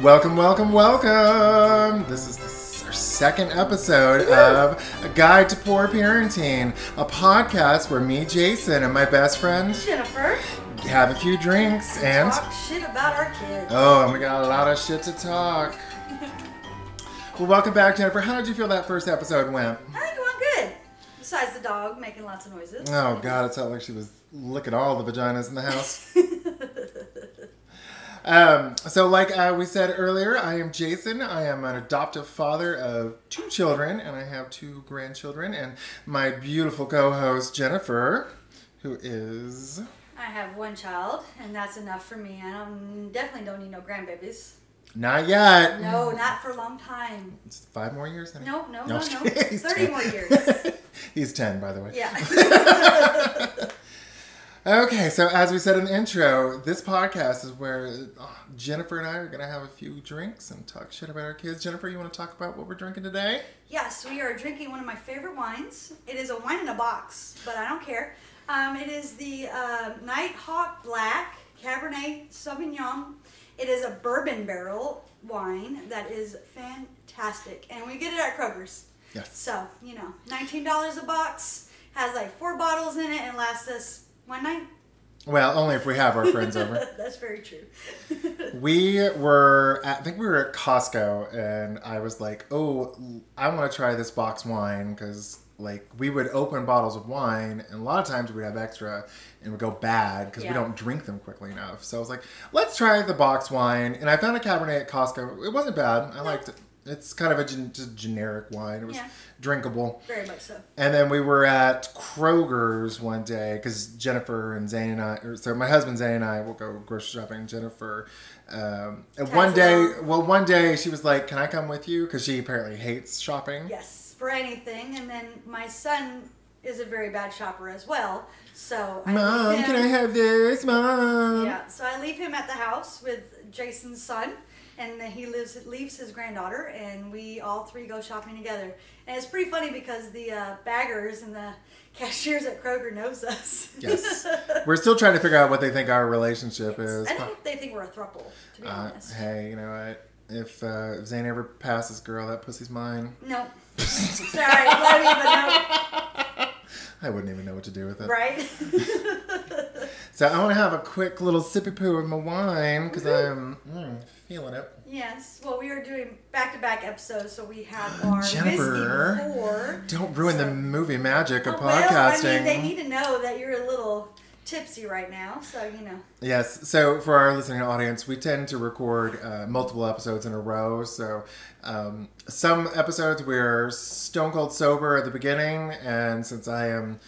Welcome, welcome, welcome! This is our second episode of A Guide to Poor Parenting, a podcast where me, Jason, and my best friend, Jennifer, have a few drinks and talk shit about our kids. Oh, and we got a lot of shit to talk. Well, welcome back, Jennifer. How did you feel that first episode went? I think it went good. Besides the dog making lots of noises. Oh, God, it felt like she was licking all the vaginas in the house. So like we said earlier, I am Jason. I am an adoptive father of two children, and I have two grandchildren, and my beautiful co-host, Jennifer, who is... I have one child, and that's enough for me. I definitely don't need no grandbabies. Not yet. No, not for a long time. It's 5 more years? Honey. No. 30 more years. He's 10, by the way. Yeah. Okay, so as we said in the intro, this podcast is where Jennifer and I are going to have a few drinks and talk shit about our kids. Jennifer, you want to talk about what we're drinking today? Yes, we are drinking one of my favorite wines. It is a wine in a box, but I don't care. It is the Nighthawk Black Cabernet Sauvignon. It is a bourbon barrel wine that is fantastic, and we get it at Kroger's. Yes. So, you know, $19 a box, has like 4 bottles in it, and lasts us... one night? Well, only if we have our friends over. That's very true. I think we were at Costco, and I was like, oh, I want to try this box wine, because like we would open bottles of wine, and a lot of times we'd have extra, and it would go bad, because we don't drink them quickly enough. So I was like, let's try the box wine, and I found a Cabernet at Costco. It wasn't bad. I liked it. It's kind of a generic wine. It was drinkable. Very much so. And then we were at Kroger's one day because Jennifer and Zane and I, my husband Zane and I will go grocery shopping. Jennifer, and one day she was like, "Can I come with you?" Because she apparently hates shopping. Yes, for anything. And then my son is a very bad shopper as well. So Mom, can I have this, Mom? Yeah. So I leave him at the house with Jason's son. And then he leaves his granddaughter, and we all three go shopping together. And it's pretty funny because the baggers and the cashiers at Kroger knows us. Yes. We're still trying to figure out what they think our relationship is. I think they think we're a throuple, to be honest. Hey, you know what? If Zane ever passes, girl, that pussy's mine. No. Sorry, but no. I wouldn't even know what to do with it. Right? So I want to have a quick little sippy poo of my wine because I'm feeling it. Yes. Well, we are doing back-to-back episodes, so we have our Jennifer, whiskey before. Don't ruin the movie magic of podcasting. Well, I mean, they need to know that you're a little tipsy right now, so you know. Yes. So for our listening audience, we tend to record multiple episodes in a row. So some episodes we're stone cold sober at the beginning, and since I am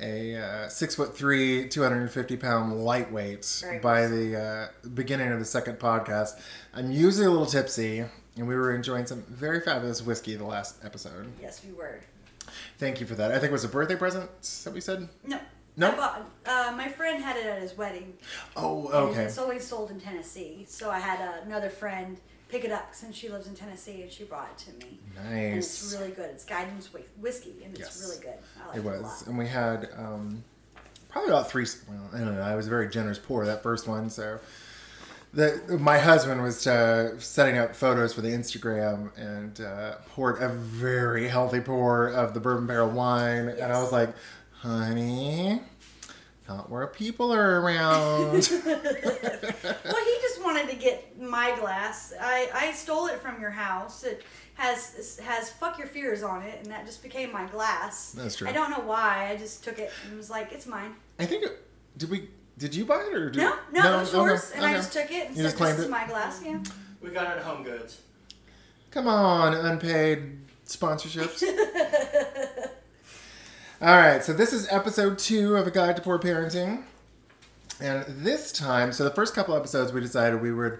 a 6'3", 250-pound lightweight by the beginning of the second podcast, I'm usually a little tipsy, and we were enjoying some very fabulous whiskey the last episode. Yes, we were. Thank you for that. I think it was a birthday present that we said? No. I bought, my friend had it at his wedding. Oh, okay. It's only sold in Tennessee, so I had another friend pick it up since she lives in Tennessee, and she brought it to me. Nice. And it's really good. It's Gideon's Whiskey, and it's really good. I like it. It was. A lot. And we had probably about 3. Well, I don't know. I was very generous poor that first one, so my husband was setting up photos for the Instagram and poured a very healthy pour of the bourbon barrel wine, and I was like, honey, not where people are around. Well, he just wanted to get my glass. I stole it from your house. It has fuck your fears on it, and that just became my glass. That's true. I don't know why. I just took it and was like, it's mine. I think did you buy it or no, it was yours, I just took it and said, this is my glass. Yeah. We got it at Home Goods. Come on, unpaid sponsorships. All right, so this is episode 2 of A Guide to Poor Parenting. And this time, so the first couple episodes we decided we would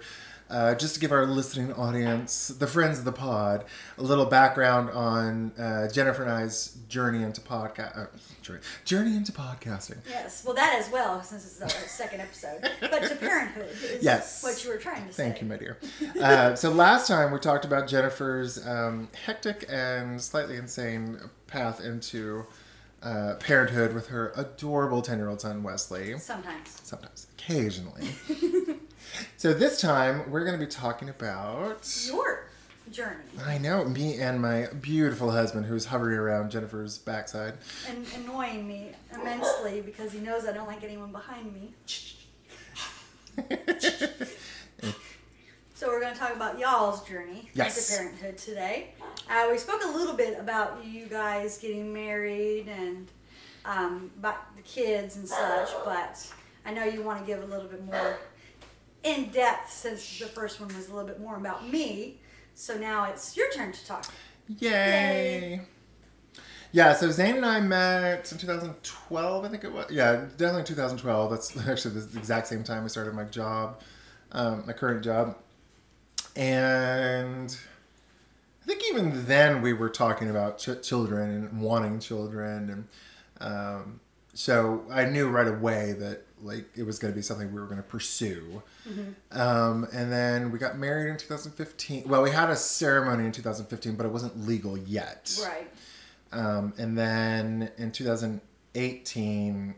Just to give our listening audience, the friends of the pod, a little background on Jennifer and I's journey into podcasting. Yes, well, that as well, since it's our second episode. But to parenthood is what you were trying to say. Thank you, my dear. So last time we talked about Jennifer's hectic and slightly insane path into parenthood with her adorable 10-year-old son, Wesley. Sometimes. Occasionally. So this time, we're going to be talking about... your journey. I know. Me and my beautiful husband, who's hovering around Jennifer's backside. And annoying me immensely because he knows I don't like anyone behind me. So we're going to talk about y'all's journey into parenthood today. We spoke a little bit about you guys getting married and about the kids and such, but I know you want to give a little bit more in depth, since the first one was a little bit more about me. So now it's your turn to talk. Yay. Yeah, so Zane and I met in 2012, I think it was. Yeah, definitely 2012. That's actually the exact same time we started my job, my current job. And I think even then we were talking about children and wanting children. And so I knew right away that like it was going to be something we were going to pursue. Mm-hmm. And then we got married in 2015. Well, we had a ceremony in 2015, but it wasn't legal yet. Right. And then in 2018,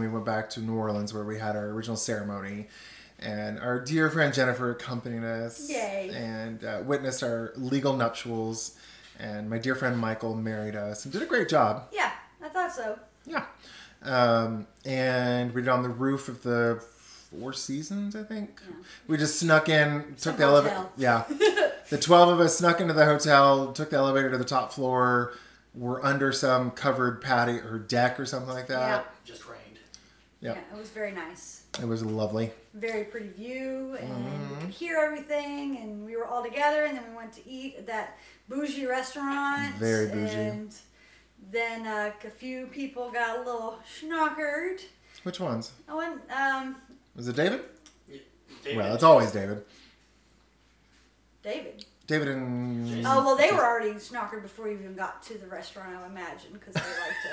we went back to New Orleans where we had our original ceremony. And our dear friend Jennifer accompanied us. Yay. And witnessed our legal nuptials. And my dear friend Michael married us and did a great job. Yeah, I thought so. Yeah. And we did on the roof of the Four Seasons, I think. Yeah. We just snuck in, took the elevator. Yeah. The 12 of us snuck into the hotel, took the elevator to the top floor. We're under some covered patio or deck or something like that. Yeah. Just rained. Yeah. Yeah, it was very nice. It was lovely. Very pretty view, and we could hear everything, and we were all together, and then we went to eat at that bougie restaurant. Very bougie. And then a few people got a little schnockered. Which ones? Oh, and was it David? Yeah, David. Well, it's always David. David and Jason. Oh well, they were already schnockered before you even got to the restaurant, I imagine, because they like to.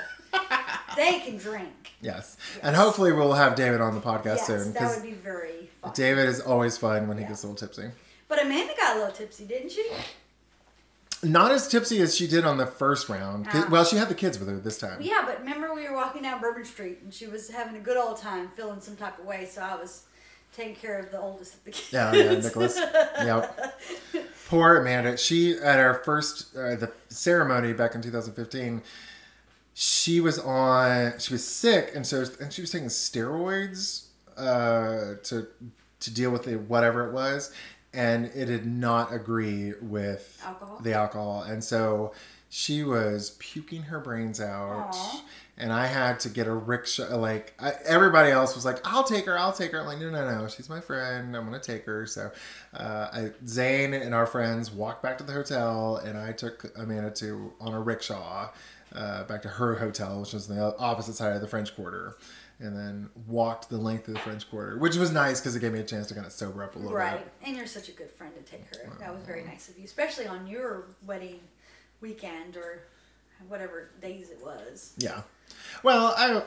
They can drink. Yes, and hopefully we'll have David on the podcast soon. That would be very fun. David is always fun when he gets a little tipsy. But Amanda got a little tipsy, didn't she? Not as tipsy as she did on the first round. Well, she had the kids with her this time. Yeah, but remember we were walking down Bourbon Street and she was having a good old time, feeling some type of way. So I was taking care of the oldest of the kids. Yeah, Nicholas. Poor Amanda. She, at our first the ceremony back in 2015, she was sick, and so she was taking steroids to deal with the whatever it was. And it did not agree with the alcohol. And so she was puking her brains out. Aww. And I had to get a rickshaw. Like, everybody else was like, I'll take her. I'm like, no. She's my friend. I'm going to take her. So Zane and our friends walked back to the hotel. And I took Amanda on a rickshaw back to her hotel, which was on the opposite side of the French Quarter. And then walked the length of the French Quarter, which was nice because it gave me a chance to kind of sober up a little bit. Right, and you're such a good friend to take her. That was very nice of you, especially on your wedding weekend or whatever days it was. Yeah. Well,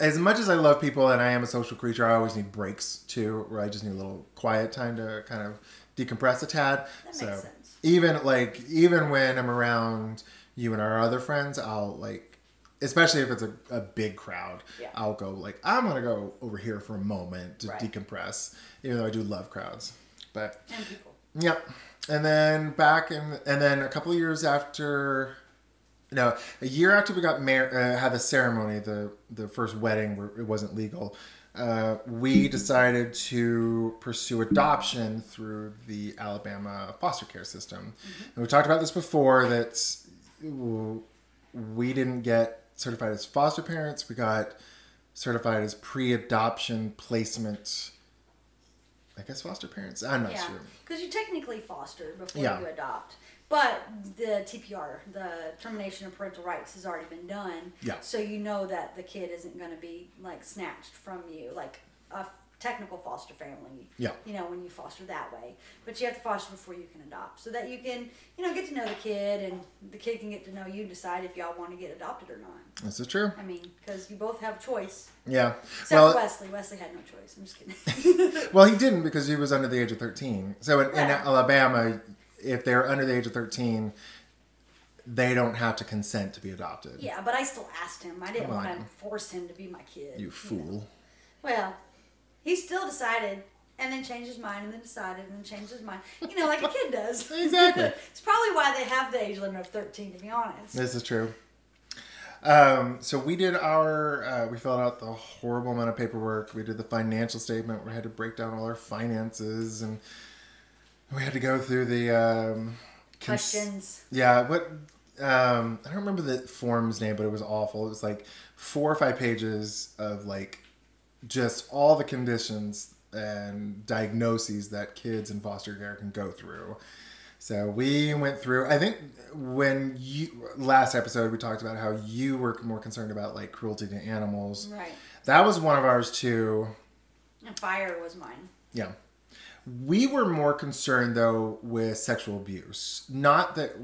as much as I love people and I am a social creature, I always need breaks too, where I just need a little quiet time to kind of decompress a tad. That makes sense. Even when I'm around you and our other friends, I'll especially if it's a big crowd, I'll go I'm going to go over here for a moment to decompress, even though I do love crowds. But, and people. Yep. Yeah. And then a couple of years after, a year after we got married, had the ceremony, the first wedding where it wasn't legal, we decided to pursue adoption through the Alabama foster care system. Mm-hmm. And we talked about this before, that we didn't get certified as foster parents. We got certified as pre-adoption placement, I guess, foster parents. I'm not sure. Because you technically foster before you adopt. But the TPR, the termination of parental rights, has already been done. Yeah. So you know that the kid isn't going to be, snatched from you. Like, a technical foster family. Yeah. You know, when you foster that way. But you have to foster before you can adopt, so that you can, you know, get to know the kid, and the kid can get to know you and decide if y'all want to get adopted or not. That's true. I mean, because you both have choice. Yeah. Except Wesley. Wesley had no choice. I'm just kidding. Well, he didn't, because he was under the age of 13. So in Alabama, if they're under the age of 13, they don't have to consent to be adopted. Yeah, but I still asked him. I didn't want to force him to be my kid. You fool. You know? Well, he still decided, and then changed his mind, and then decided, and then changed his mind. You know, like a kid does. Exactly. It's probably why they have the age limit of 13, to be honest. This is true. So we did our, we filled out the horrible amount of paperwork. We did the financial statement. We had to break down all our finances, and we had to go through the questions. Yeah, what I don't remember the form's name, but it was awful. It was like 4 or 5 pages of like just all the conditions and diagnoses that kids in foster care can go through. So we went through, I think when you, last episode, we talked about how you were more concerned about like cruelty to animals. Right. That was one of ours too. And fire was mine. Yeah. We were more concerned though with sexual abuse. Not that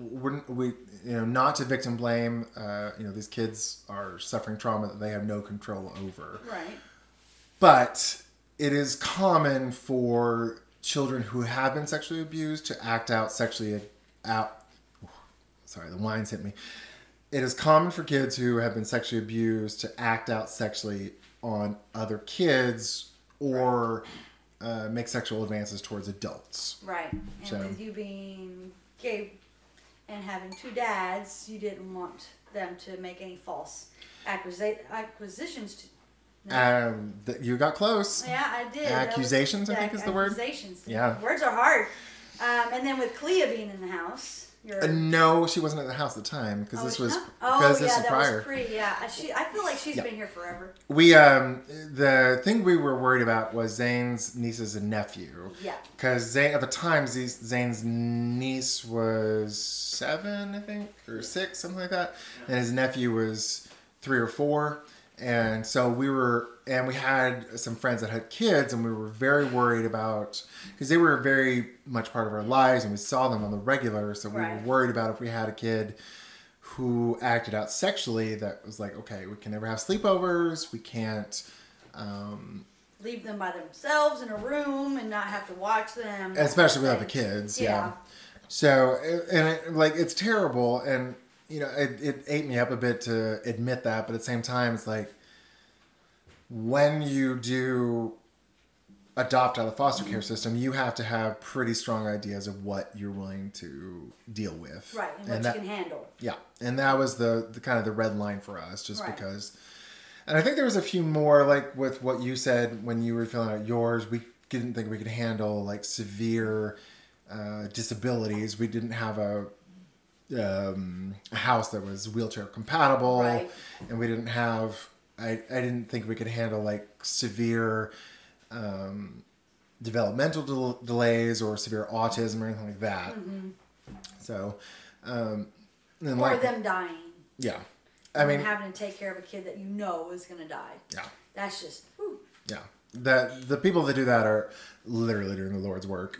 we you know, not to victim blame, you know, these kids are suffering trauma that they have no control over. Right. But it is common for children who have been sexually abused to act out sexually sorry, the wines hit me. It is common for kids who have been sexually abused to act out sexually on other kids or make sexual advances towards adults. Right. And so, with you being gay and having 2 dads, you didn't want them to make any false acquisitions to. No. You got close. Yeah, I did. Accusations, I think is the word. Accusations. Yeah. Words are hard. And then with Kalia being in the house. No, she wasn't at the house at the time because this was prior. Yeah, I feel like she's been here forever. We the thing we were worried about was Zane's nieces and nephew. Yeah. Because Zane at the time, Zane's niece was 7, I think, or 6, something like that, and his nephew was 3 or 4. And so we had some friends that had kids, and we were very worried about, because they were very much part of our lives and we saw them on the regular. So we were worried about if we had a kid who acted out sexually, that was like, okay, we can never have sleepovers. We can't, leave them by themselves in a room and not have to watch them. Especially without the kids. Yeah. So, and it's terrible. And, you know, it ate me up a bit to admit that, but at the same time, it's like when you do adopt out of the foster care system, you have to have pretty strong ideas of what you're willing to deal with. Right, and what you can handle. Yeah, and that was the kind of the red line for us, just because. And I think there was a few more, like with what you said when you were filling out yours, we didn't think we could handle like severe disabilities. We didn't have a house that was wheelchair compatible, and we didn't have. I didn't think we could handle like severe developmental delays or severe autism or anything like that. Mm-hmm. So, or like, them dying. Yeah, I mean, having to take care of a kid that you know is going to die. Yeah, that's just. Whew. Yeah, the people that do that are literally doing the Lord's work.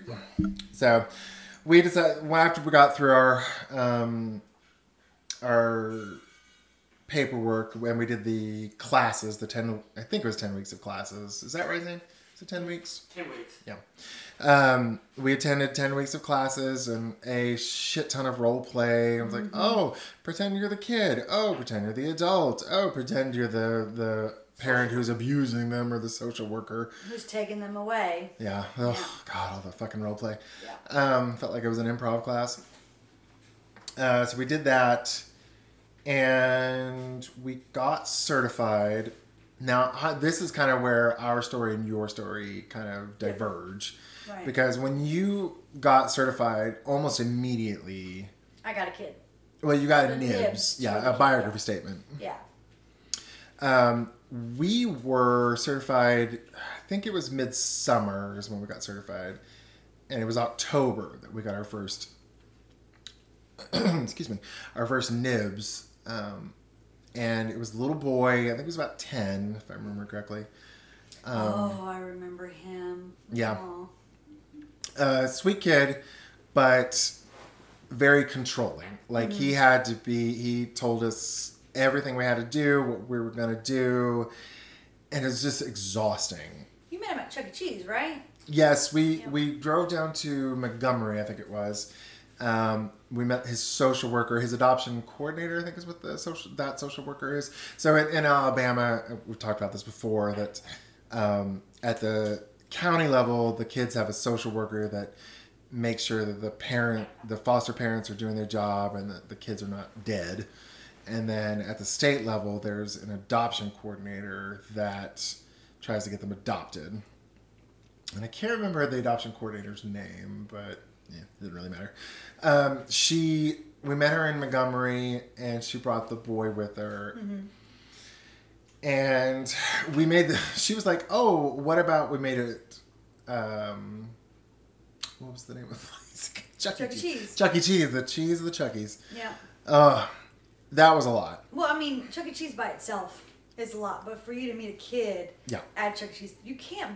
So. We decided, after we got through our paperwork, when we did the classes, I think it was 10 weeks of classes. Is that right, Zane? Is it 10 weeks? 10 weeks. Yeah. We attended 10 weeks of classes and a shit ton of role play. I was like, oh, pretend you're the kid. Oh, pretend you're the adult. Oh, pretend you're the parent who's abusing them, or the social worker who's taking them away. Yeah. Oh God, all the fucking role play. Yeah. Felt like it was an improv class. So we did that, and we got certified. Now this is kind of where our story and your story kind of diverge, right. Because when you got certified, almost immediately, I got a kid. Well, you got a NIBS. Yeah, a biography statement. Yeah. We were certified, I think it was midsummer is when we got certified. And it was October that we got our first, our first NIBS. And it was a little boy, I think he was about 10, if I remember correctly. I remember him. Yeah. Sweet kid, but very controlling. Like, mm-hmm. He told us everything we had to do, what we were going to do, and it's just exhausting. You met him at Chuck E. Cheese, right? Yes, we drove down to Montgomery, I think it was. We met his social worker, his adoption coordinator, I think is what that social worker is. So in Alabama, we've talked about this before, that at the county level, the kids have a social worker that makes sure that the foster parents are doing their job and that the kids are not dead. And then at the state level, there's an adoption coordinator that tries to get them adopted. And I can't remember the adoption coordinator's name, but yeah, it didn't really matter. We met her in Montgomery, and she brought the boy with her. Mm-hmm. And she was like, oh, what about we made it, what was the name of the place? Chuck E. Cheese. Chuck E. Cheese, the cheese of the Chuckies. Yeah. That was a lot. Well, I mean, Chuck E. Cheese by itself is a lot, but for you to meet a kid at Chuck E. Cheese, you can't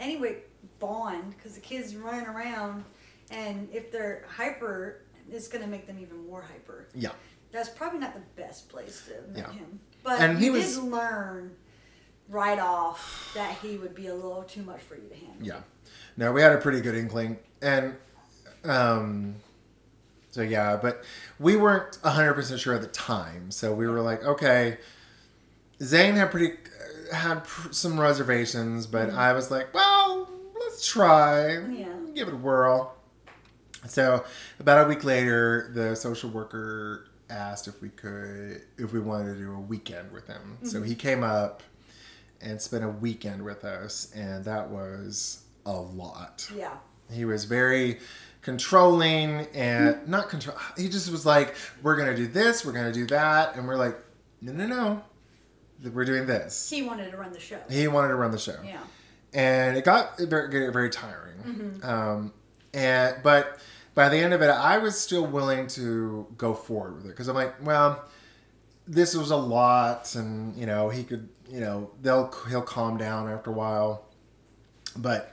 anyway bond, because the kid's running around, and if they're hyper, it's going to make them even more hyper. Yeah. That's probably not the best place to meet him. But and he did learn right off that he would be a little too much for you to handle. Yeah. No, we had a pretty good inkling. And so, yeah, but we weren't 100% sure at the time. So we were like, okay, Zane had some reservations, but mm-hmm. I was like, well, let's try. Yeah. Give it a whirl. So about a week later, the social worker asked if we wanted to do a weekend with him. Mm-hmm. So he came up and spent a weekend with us, and that was a lot. Yeah. He was very controlling and mm-hmm. not control. He just was like, we're going to do this, we're going to do that. And we're like, no. We're doing this. He wanted to run the show. Yeah. And it got very, very tiring. Mm-hmm. But by the end of it, I was still willing to go forward with it. Because I'm like, well, this was a lot. And, he could, he'll calm down after a while. But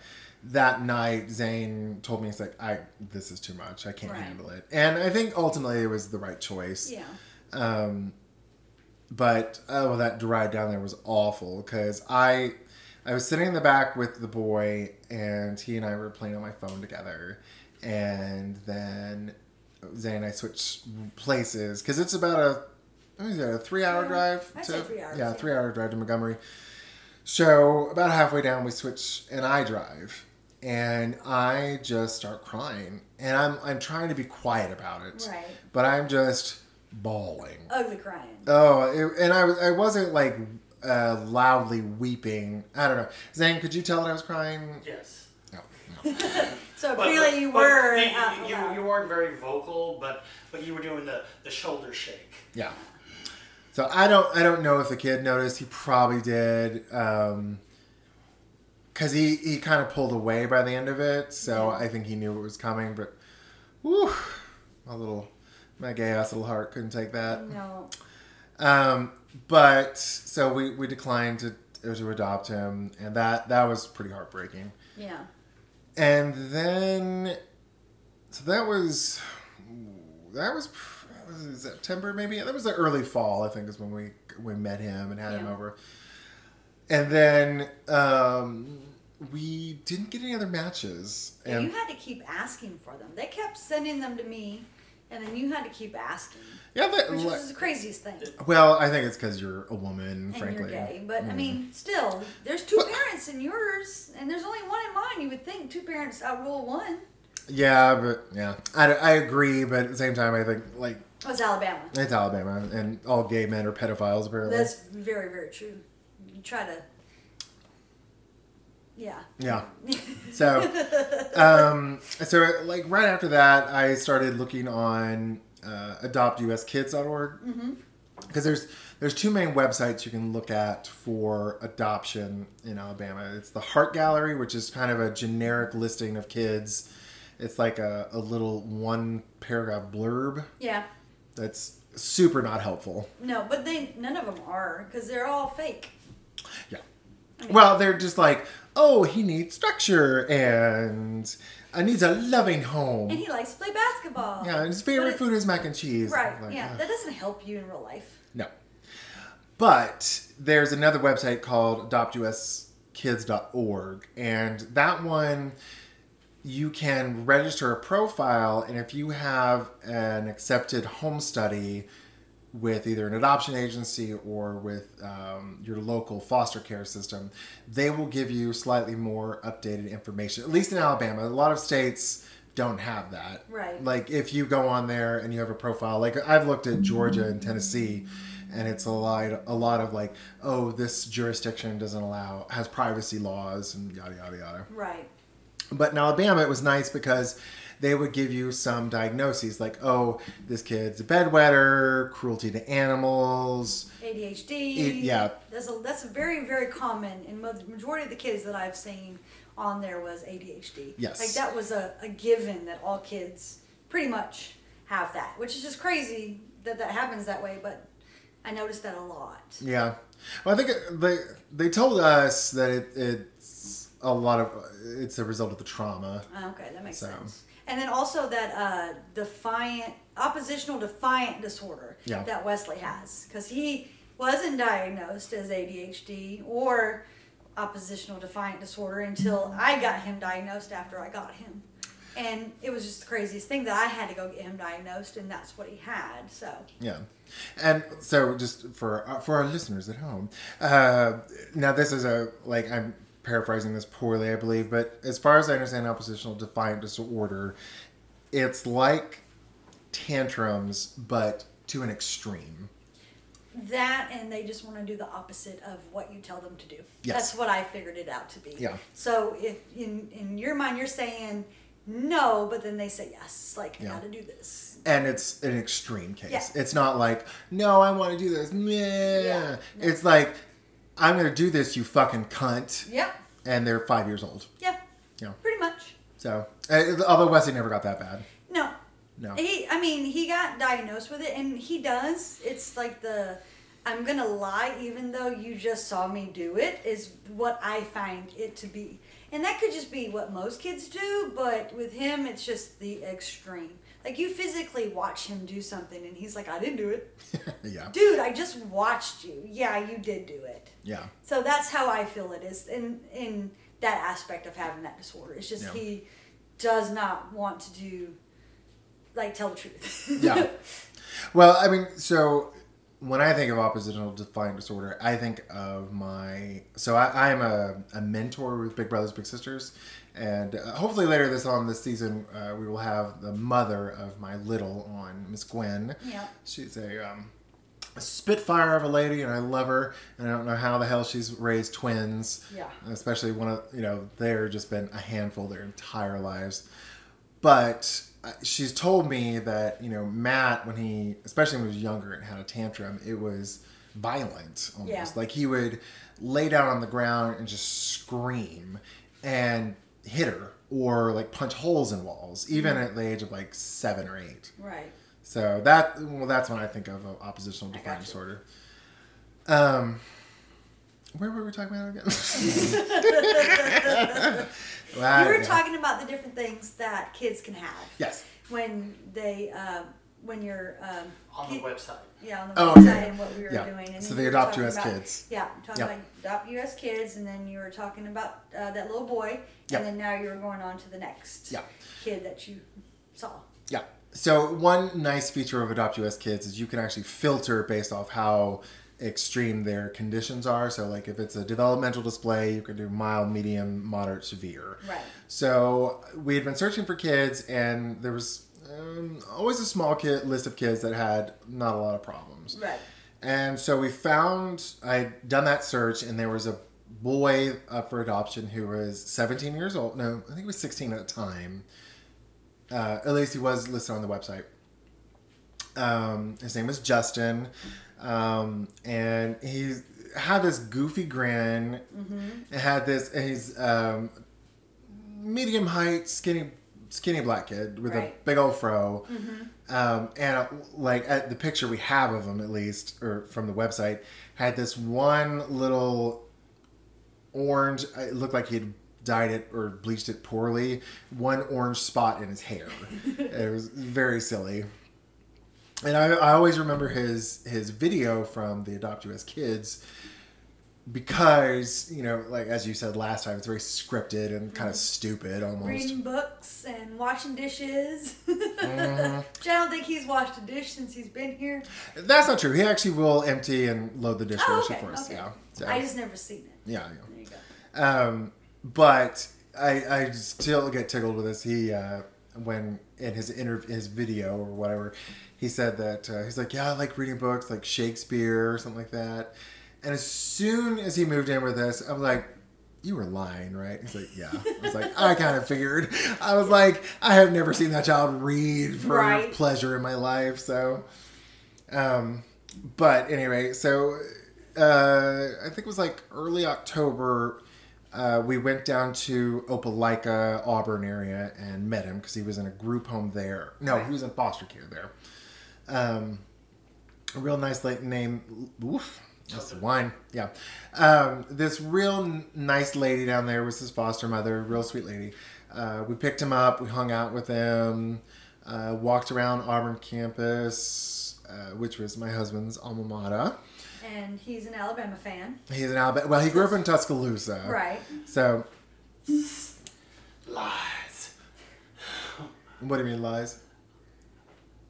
that night, Zane told me, he's like, this is too much. I can't handle it. And I think ultimately it was the right choice. Yeah. But, that ride down there was awful, because I was sitting in the back with the boy, and he and I were playing on my phone together. And then Zane and I switched places, because it's about a 3-hour drive. I'd say 3 hours. Yeah, 3-hour drive to Montgomery. So about halfway down, we switch, and I drive. And I just start crying. And I'm trying to be quiet about it. Right. But I'm just bawling. Ugly crying. Oh, and I wasn't like... loudly weeping. I don't know. Zane, could you tell that I was crying? Yes. No. So clearly you were. You weren't very vocal, but you were doing the shoulder shake. Yeah. So I don't know if the kid noticed. He probably did, because he kind of pulled away by the end of it. So I think he knew what was coming. But, whew, my gay ass little heart couldn't take that. No. But so we declined to adopt him, and that was pretty heartbreaking. Yeah. And then, so that was September maybe. That was the early fall, I think, is when we met him and had him over. And then we didn't get any other matches. And you had to keep asking for them. They kept sending them to me. And then you had to keep asking. Yeah, which was the craziest thing. Well, I think it's because you're a woman, and frankly. You're gay, but I mean, still, there's two parents in yours, and there's only one in mine. You would think two parents outrule one. Yeah, but I agree, but at the same time, I think like it's Alabama. It's Alabama, and all gay men are pedophiles apparently. That's very, very true. You try to. Yeah. Yeah. So, like right after that, I started looking on AdoptUSKids.org, because there's two main websites you can look at for adoption in Alabama. It's the Heart Gallery, which is kind of a generic listing of kids. It's like a little one paragraph blurb. Yeah. That's super not helpful. No, but none of them are, because they're all fake. Yeah. Well, they're just like, oh, he needs structure and needs a loving home. And he likes to play basketball. Yeah, and his favorite food is mac and cheese. Right, like, yeah. That doesn't help you in real life. No. But there's another website called AdoptUSKids.org, and that one you can register a profile, and if you have an accepted home study with either an adoption agency or with your local foster care system, they will give you slightly more updated information, at least in Alabama. A lot of states don't have that. Right. Like, if you go on there and you have a profile, like I've looked at Georgia and Tennessee, and it's a lot of like, oh, this jurisdiction doesn't allow, has privacy laws and yada, yada, yada. Right. But in Alabama, it was nice because they would give you some diagnoses like, oh, this kid's a bedwetter, cruelty to animals. ADHD. Yeah. That's very, very common. And the majority of the kids that I've seen on there was ADHD. Yes. Like, that was a given that all kids pretty much have that, which is just crazy that that happens that way. But I noticed that a lot. Yeah. Well, I think they told us that it's a result of the trauma. Okay, that makes sense. And then also that oppositional defiant disorder that Wesley has, because he wasn't diagnosed as ADHD or oppositional defiant disorder until I got him diagnosed after I got him. And it was just the craziest thing that I had to go get him diagnosed, and that's what he had. So yeah, and so just for our listeners at home, now this is I'm paraphrasing this poorly, I believe, but as far as I understand, oppositional defiant disorder, it's like tantrums, but to an extreme. That, and they just want to do the opposite of what you tell them to do. Yes. That's what I figured it out to be. Yeah. So if in your mind you're saying no, but then they say yes. Like, I gotta do this. And it's an extreme case. Yeah. It's not like, no, I want to do this. Yeah. No. It's like, I'm gonna do this, you fucking cunt. Yep. And they're 5 years old. Yep. Yeah. Pretty much. So, although Wesley never got that bad. No. He got diagnosed with it, and he does. It's like I'm gonna lie, even though you just saw me do it, is what I find it to be. And that could just be what most kids do, but with him, it's just the extreme. Like, you physically watch him do something, and he's like, I didn't do it. Yeah. Dude, I just watched you. Yeah, you did do it. Yeah. So that's how I feel it is in that aspect of having that disorder. It's just he does not want to tell the truth. Yeah. Well, so when I think of oppositional defiant disorder, I think of I am a mentor with Big Brothers Big Sisters, and hopefully later this season we will have the mother of my little on, Miss Gwen. Yeah, she's a spitfire of a lady, and I love her. And I don't know how the hell she's raised twins. Yeah, especially one of they're just been a handful their entire lives, but she's told me that, Matt, when he, especially when he was younger and had a tantrum, it was violent almost. Yeah. Like, he would lay down on the ground and just scream and hit her or like punch holes in walls, even at the age of like 7 or 8. Right. So that's when I think of oppositional defiant disorder. Where were we talking about again? Wow, you were talking about the different things that kids can have. Yes. When they, when you're on the website. Yeah, on the website and what we were doing. And so the AdoptUSKids. Yeah, talking about AdoptUSKids, and then you were talking about that little boy, and then now you're going on to the next kid that you saw. Yeah. So one nice feature of AdoptUSKids is you can actually filter based off how extreme their conditions are. So like, if it's a developmental display, you can do mild, medium, moderate, severe. Right. So we had been searching for kids, and there was always a small list of kids that had not a lot of problems. Right. And so I'd done that search, and there was a boy up for adoption who was 17 years old. No, I think he was 16 at the time. At least he was listed on the website. His name was Justin. And he had this goofy grin, and had this, and he's medium height, skinny black kid with a big old fro. Mm-hmm. And like, at the picture we have of him, at least, or from the website, had this one little orange. It looked like he had dyed it or bleached it poorly. One orange spot in his hair. It was very silly. And I always remember his video from the AdoptUSKids because, you know, like as you said last time, it's very scripted and kind of stupid almost. Reading books and washing dishes. Mm-hmm. Which I don't think he's washed a dish since he's been here. That's not true. He actually will empty and load the dishwasher for us. Okay. Yeah. So, I just never seen it. Yeah. There you go. But I still get tickled with this. He, when in his video or whatever, he said that he's like, yeah, I like reading books like Shakespeare or something like that. And as soon as he moved in with us, I'm like, you were lying, right? He's like, yeah. I was like, I kind of figured. I was like, I have never seen that child read for pleasure in my life. So, but anyway, so I think it was like early October. We went down to Opelika, Auburn area and met him because he was in a group home there. No, he was in foster care there. A real nice late name. Oof, that's the wine. Yeah. This real nice lady down there was his foster mother, real sweet lady. We picked him up. We hung out with him, walked around Auburn campus, which was my husband's alma mater. And he's an Alabama fan. He's an Alabama... Well, he grew up in Tuscaloosa. Right. So... Lies. What do you mean, lies?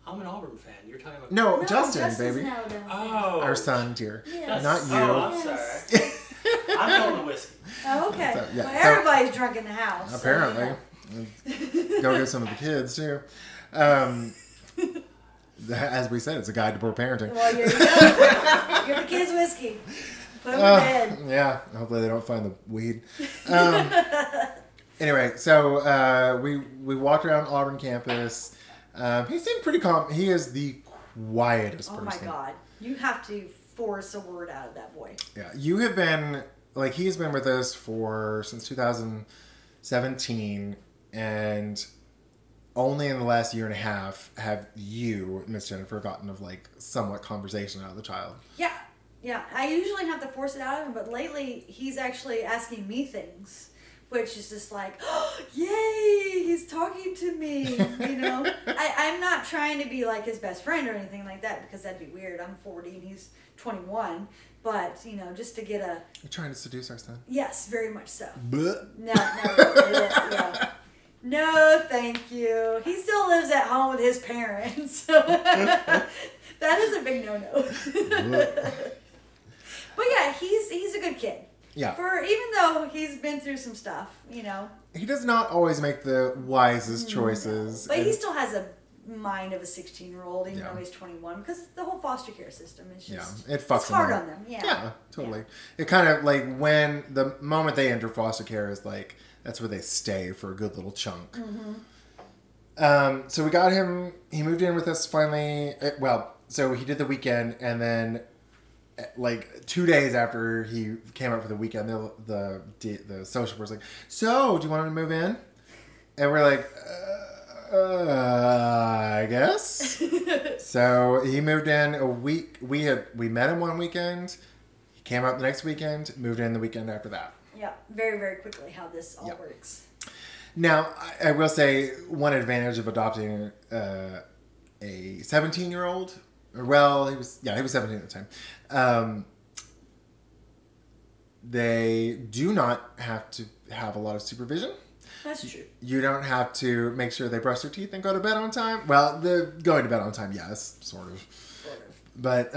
I'm an Auburn fan. You're talking about... No, Justin's baby. Oh. Our son, dear. Yes. Not you. Oh, I'm sorry. I'm going to whiskey. Oh, okay. So, yeah. Well, everybody's drunk in the house. Apparently. So. Go get some of the kids, too. As we said, it's a guide to poor parenting. Well, here you go. Give the kids whiskey. Put them in bed. Yeah. Hopefully they don't find the weed. Anyway, so we walked around Auburn campus. He seemed pretty calm. He is the quietest person. Oh, my God. You have to force a word out of that boy. Yeah. You have been, like, he's been with us since 2017, and... Only in the last year and a half have you, Miss Jennifer, gotten of like somewhat conversation out of the child. Yeah. I usually have to force it out of him, but lately he's actually asking me things, which is just like, oh, yay, he's talking to me. You know, I'm not trying to be like his best friend or anything like that because that'd be weird. I'm 40 and he's 21. But, you know, just to get a... You're trying to seduce our son? Yes, very much so. But No. No, thank you. He still lives at home with his parents. So that is a big no-no. But yeah, he's a good kid. Yeah. Even though he's been through some stuff, you know. He does not always make the wisest choices. No. But he still has a mind of a 16-year-old, even though he's 21, because the whole foster care system is just it fucks hard on them. Yeah, totally. Yeah. It kind of like when the moment they enter foster care is like. That's where they stay for a good little chunk. Mm-hmm. So we got him. He moved in with us finally. So he did the weekend. And then like 2 days after he came up for the weekend, the social was like, so do you want him to move in? And we're like, I guess. So he moved in a week. We met him one weekend. He came up the next weekend, moved in the weekend after that. Yeah, very, very quickly how this all works. Now, I will say one advantage of adopting a 17-year-old, he was 17 at the time. They do not have to have a lot of supervision. That's true. You don't have to make sure they brush their teeth and go to bed on time. Well, the going to bed on time, yes, sort of. But...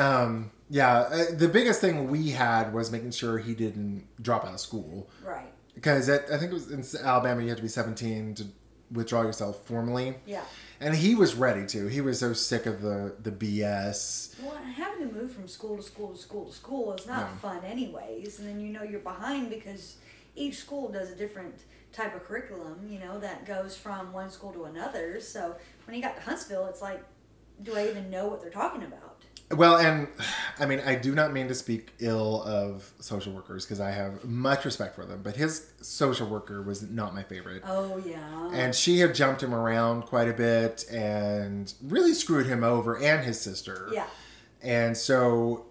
the biggest thing we had was making sure he didn't drop out of school. Right. Because I think it was in Alabama, you had to be 17 to withdraw yourself formally. Yeah. And he was ready to. He was so sick of the BS. Well, having to move from school to school is not fun anyways. And then you know you're behind because each school does a different type of curriculum, you know, that goes from one school to another. So when he got to Huntsville, it's like, do I even know what they're talking about? Well, and I mean, I do not mean to speak ill of social workers because I have much respect for them, but his social worker was not my favorite. Oh, yeah. And she had jumped him around quite a bit and really screwed him over and his sister. Yeah. And so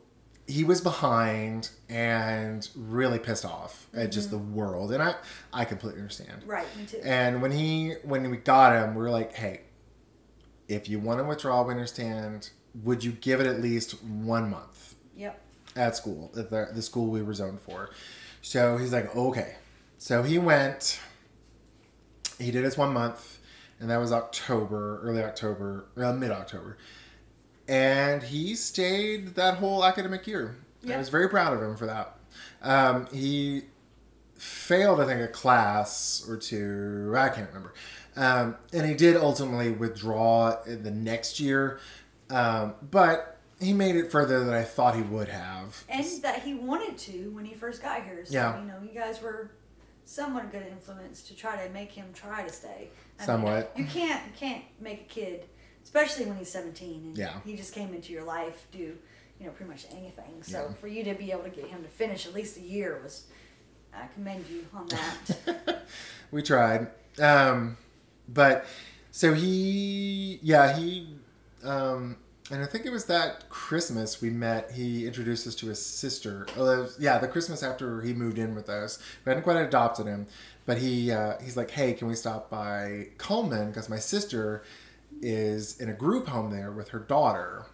he was behind and really pissed off at just the world. And I completely understand. Right, me too. And when we got him, we were like, hey, if you want to withdraw, we understand. Would you give it at least 1 month? Yep. At school, at the school we were zoned for. So he's like, okay. So he went, he did his 1 month, and that was October, early October, mid-October. And he stayed that whole academic year. Yep. I was very proud of him for that. He failed, I think, a class or two. I can't remember. And he did ultimately withdraw the next year. But he made it further than I thought he would have. And that he wanted to when he first got here. So, you know, you guys were somewhat a good influence to try to make him try to stay. I mean, you can't make a kid... Especially when he's 17 and he just came into your life to do, you know, pretty much anything. So for you to be able to get him to finish at least a year was, I commend you on that. We tried. But so he, and I think it was that Christmas we met, he introduced us to his sister. The Christmas after he moved in with us. We hadn't quite adopted him, but he's like, hey, can we stop by Coleman? Because my sister is in a group home there with her daughter,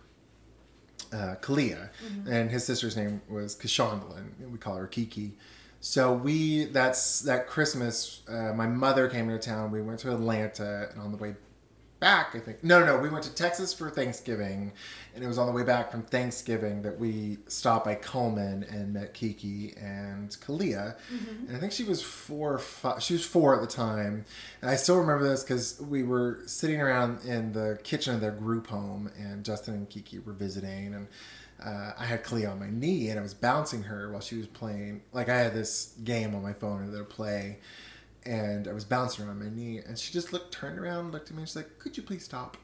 Kalia, and his sister's name was Kishondalyn. We call her Kiki. So that Christmas, my mother came into town. We went to Atlanta, and on the way back, I think we went to Texas for Thanksgiving, and it was on the way back from Thanksgiving that we stopped by Coleman and met Kiki and Kalia, and I think she was 4 or 5. She was 4 at the time, and I still remember this because we were sitting around in the kitchen of their group home, and Justin and Kiki were visiting, and I had Kalia on my knee, and I was bouncing her while she was playing. Like, I had this game on my phone that I play. And I was bouncing around my knee, and she just turned around, looked at me, and she's like, could you please stop?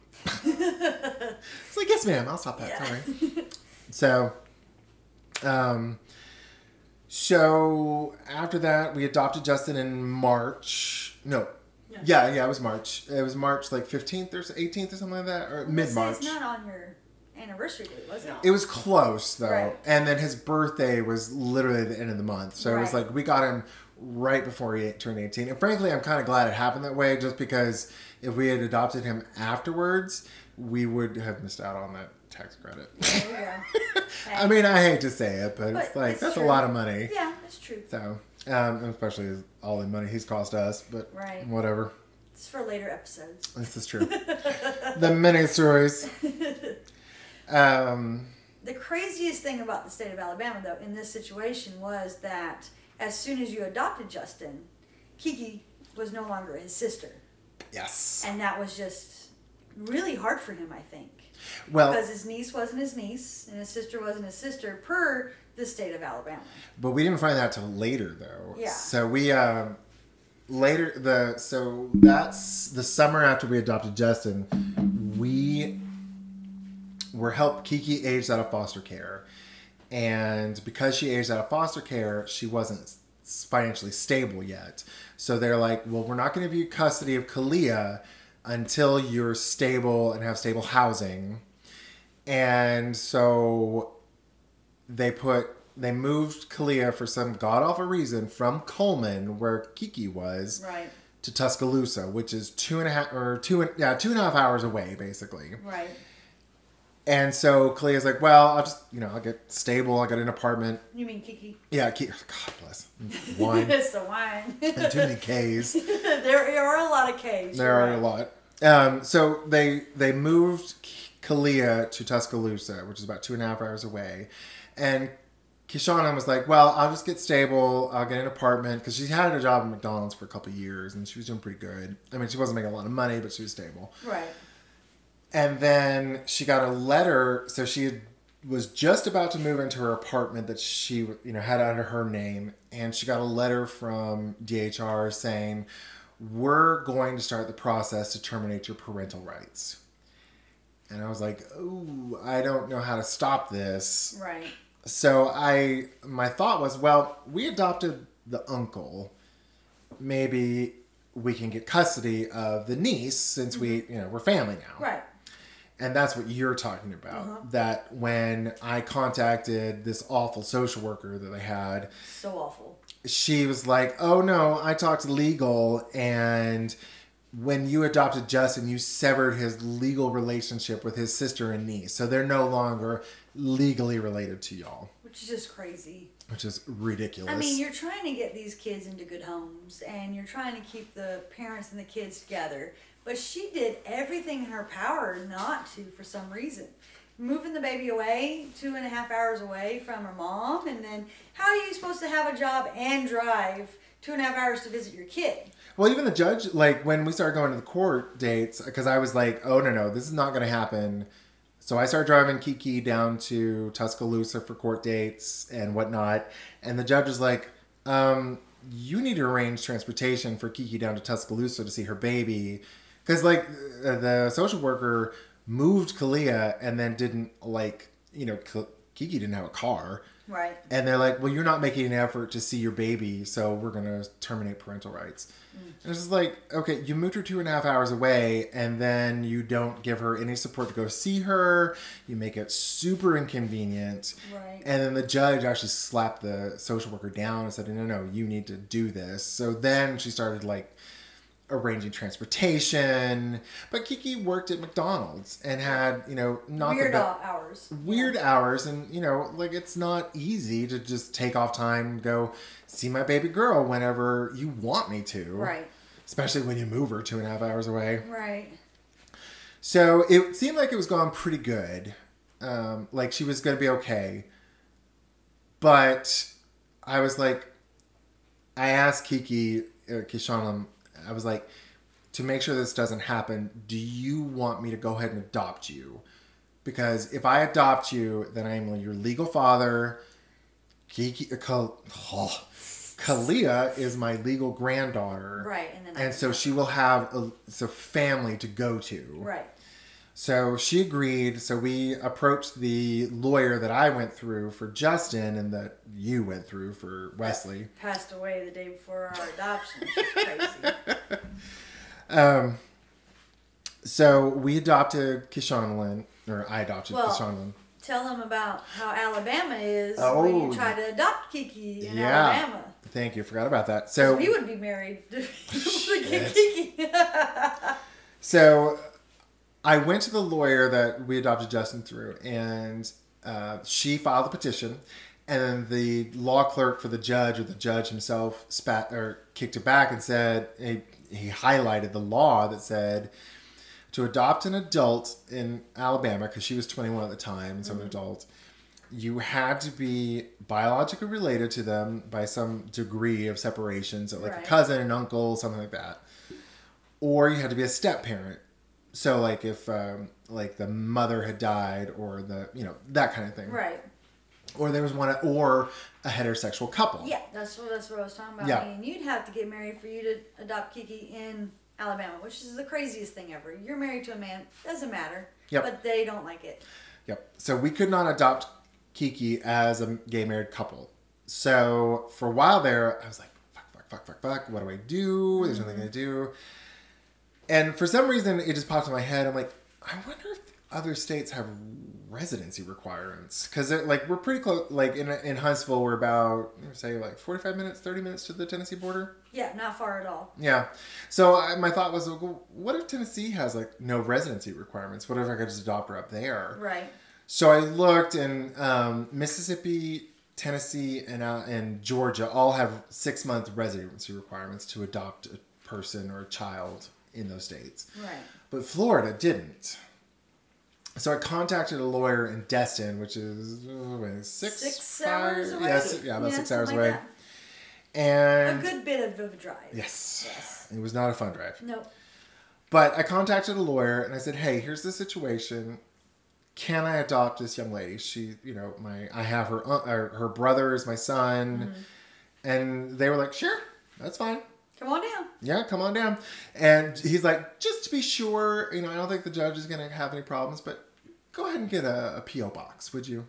It's like, yes, ma'am, I'll stop that. Yeah. Sorry. So after that, we adopted Justin in March. It was March. It was March, 15th or 18th or something like that, or mid-March. It's not on your anniversary date, was it? It was close, though. Right. And then his birthday was literally the end of the month. So it was like, we got him right before he turned 18. And frankly, I'm kind of glad it happened that way, just because if we had adopted him afterwards, we would have missed out on that tax credit. Yeah. I mean, I hate to say it, but it's like, that's true. A lot of money. Yeah, that's true. So, especially all the money he's cost us, but whatever. It's for later episodes. This is true. The mini stories. The craziest thing about the state of Alabama, though, in this situation was that as soon as you adopted Justin, Kiki was no longer his sister. Yes. And that was just really hard for him, I think. Well, because his niece wasn't his niece, and his sister wasn't his sister, per the state of Alabama. But we didn't find that till later, though. Yeah. So we, that's the summer after we adopted Justin, we were helped Kiki aged out of foster care. And because she aged out of foster care, she wasn't financially stable yet. So they're like, well, we're not going to give you custody of Kalia until you're stable and have stable housing. And so they moved Kalia for some god-awful reason from Coleman, where Kiki was, to Tuscaloosa, which is 2.5 hours away, basically. Right. And so Kalia's like, well, I'll just, I'll get stable. I'll get an apartment. You mean Kiki? Yeah, Kiki. God bless. Wine. It's the wine. And too many Ks. There are a lot of Ks. There are a lot. So they moved Kalia to Tuscaloosa, which is about 2.5 hours away. And Kishana was like, well, I'll just get stable. I'll get an apartment. Because she had a job at McDonald's for a couple of years, and she was doing pretty good. I mean, she wasn't making a lot of money, but she was stable. Right. And then she got a letter, so she was just about to move into her apartment that she had under her name, and she got a letter from DHR saying, we're going to start the process to terminate your parental rights. And I was like, ooh, I don't know how to stop this. Right. So my thought was, well, we adopted the uncle, maybe we can get custody of the niece since we, we're family now. Right. And that's what you're talking about. Uh-huh. That when I contacted this awful social worker that I had. So awful. She was like, oh no, I talked to legal, and when you adopted Justin, you severed his legal relationship with his sister and niece. So they're no longer legally related to y'all. Which is just crazy. Which is ridiculous. I mean, you're trying to get these kids into good homes, and you're trying to keep the parents and the kids together. But she did everything in her power not to, for some reason. Moving the baby away, 2.5 hours away from her mom, and then how are you supposed to have a job and drive 2.5 hours to visit your kid? Well, even the judge, like, when we started going to the court dates, because I was like, oh, no, this is not going to happen. So I started driving Kiki down to Tuscaloosa for court dates and whatnot. And the judge was like, you need to arrange transportation for Kiki down to Tuscaloosa to see her baby. Because, like, the social worker moved Kalia and then didn't, like, you know, Kiki didn't have a car. Right. And they're like, well, you're not making an effort to see your baby, so we're going to terminate parental rights. Mm. And it's just like, okay, you moved her 2.5 hours away, and then you don't give her any support to go see her. You make it super inconvenient. Right. And then the judge actually slapped the social worker down and said, no, you need to do this. So then she started, like, arranging transportation. But Kiki worked at McDonald's and had, not weird hours. Weird hours. And, like, it's not easy to just take off time and go see my baby girl whenever you want me to. Right. Especially when you move her 2.5 hours away. Right. So it seemed like it was going pretty good. Like she was going to be okay. But I was like, I asked Kiki, Kishondalyn, I was like, to make sure this doesn't happen, do you want me to go ahead and adopt you? Because if I adopt you, then I am your legal father. Kalia is my legal granddaughter. Right. And so she will have a family to go to. Right. So she agreed. So we approached the lawyer that I went through for Justin and that you went through for Wesley. Passed away the day before our adoption. Crazy. So we adopted Kishondalyn, or I adopted Kishondalyn. Tell them about how Alabama is when you try to adopt Kiki in Alabama. Thank you. Forgot about that. So we would be married to Kiki. So I went to the lawyer that we adopted Justin through, and she filed a petition, and then the law clerk for the judge, or the judge himself, spat or kicked it back and said, he highlighted the law that said to adopt an adult in Alabama, because she was 21 at the time, and so an adult, you had to be biologically related to them by some degree of separation, so like a cousin, an uncle, something like that, or you had to be a step-parent. So, like, if, the mother had died or the, that kind of thing. Right. Or there was one, or a heterosexual couple. Yeah, that's what I was talking about. Yeah. I mean, you'd have to get married for you to adopt Kiki in Alabama, which is the craziest thing ever. You're married to a man. Doesn't matter. Yep. But they don't like it. Yep. So, we could not adopt Kiki as a gay married couple. So, for a while there, I was like, fuck. What do I do? There's nothing to do. And for some reason, it just popped in my head. I'm like, I wonder if other states have residency requirements. Because, like, we're pretty close. Like, in Huntsville, we're about, say, like 45 minutes, 30 minutes to the Tennessee border. Yeah, not far at all. Yeah. So my thought was, like, well, what if Tennessee has, like, no residency requirements? What if I could just adopt her up there? Right. So I looked, and Mississippi, Tennessee, and Georgia all have 6-month residency requirements to adopt a person or a child in those states. Right. But Florida didn't. So I contacted a lawyer in Destin, which is 6 hours away. Yes, about 6 hours away. That. And a good bit of a drive. Yes. It was not a fun drive. Nope. But I contacted a lawyer and I said, hey, here's the situation. Can I adopt this young lady? She, I have her aunt, or her brother is my son. Mm-hmm. And they were like, sure, that's fine. Come on down. Yeah, come on down. And he's like, just to be sure, I don't think the judge is going to have any problems, but go ahead and get a P.O. box, would you?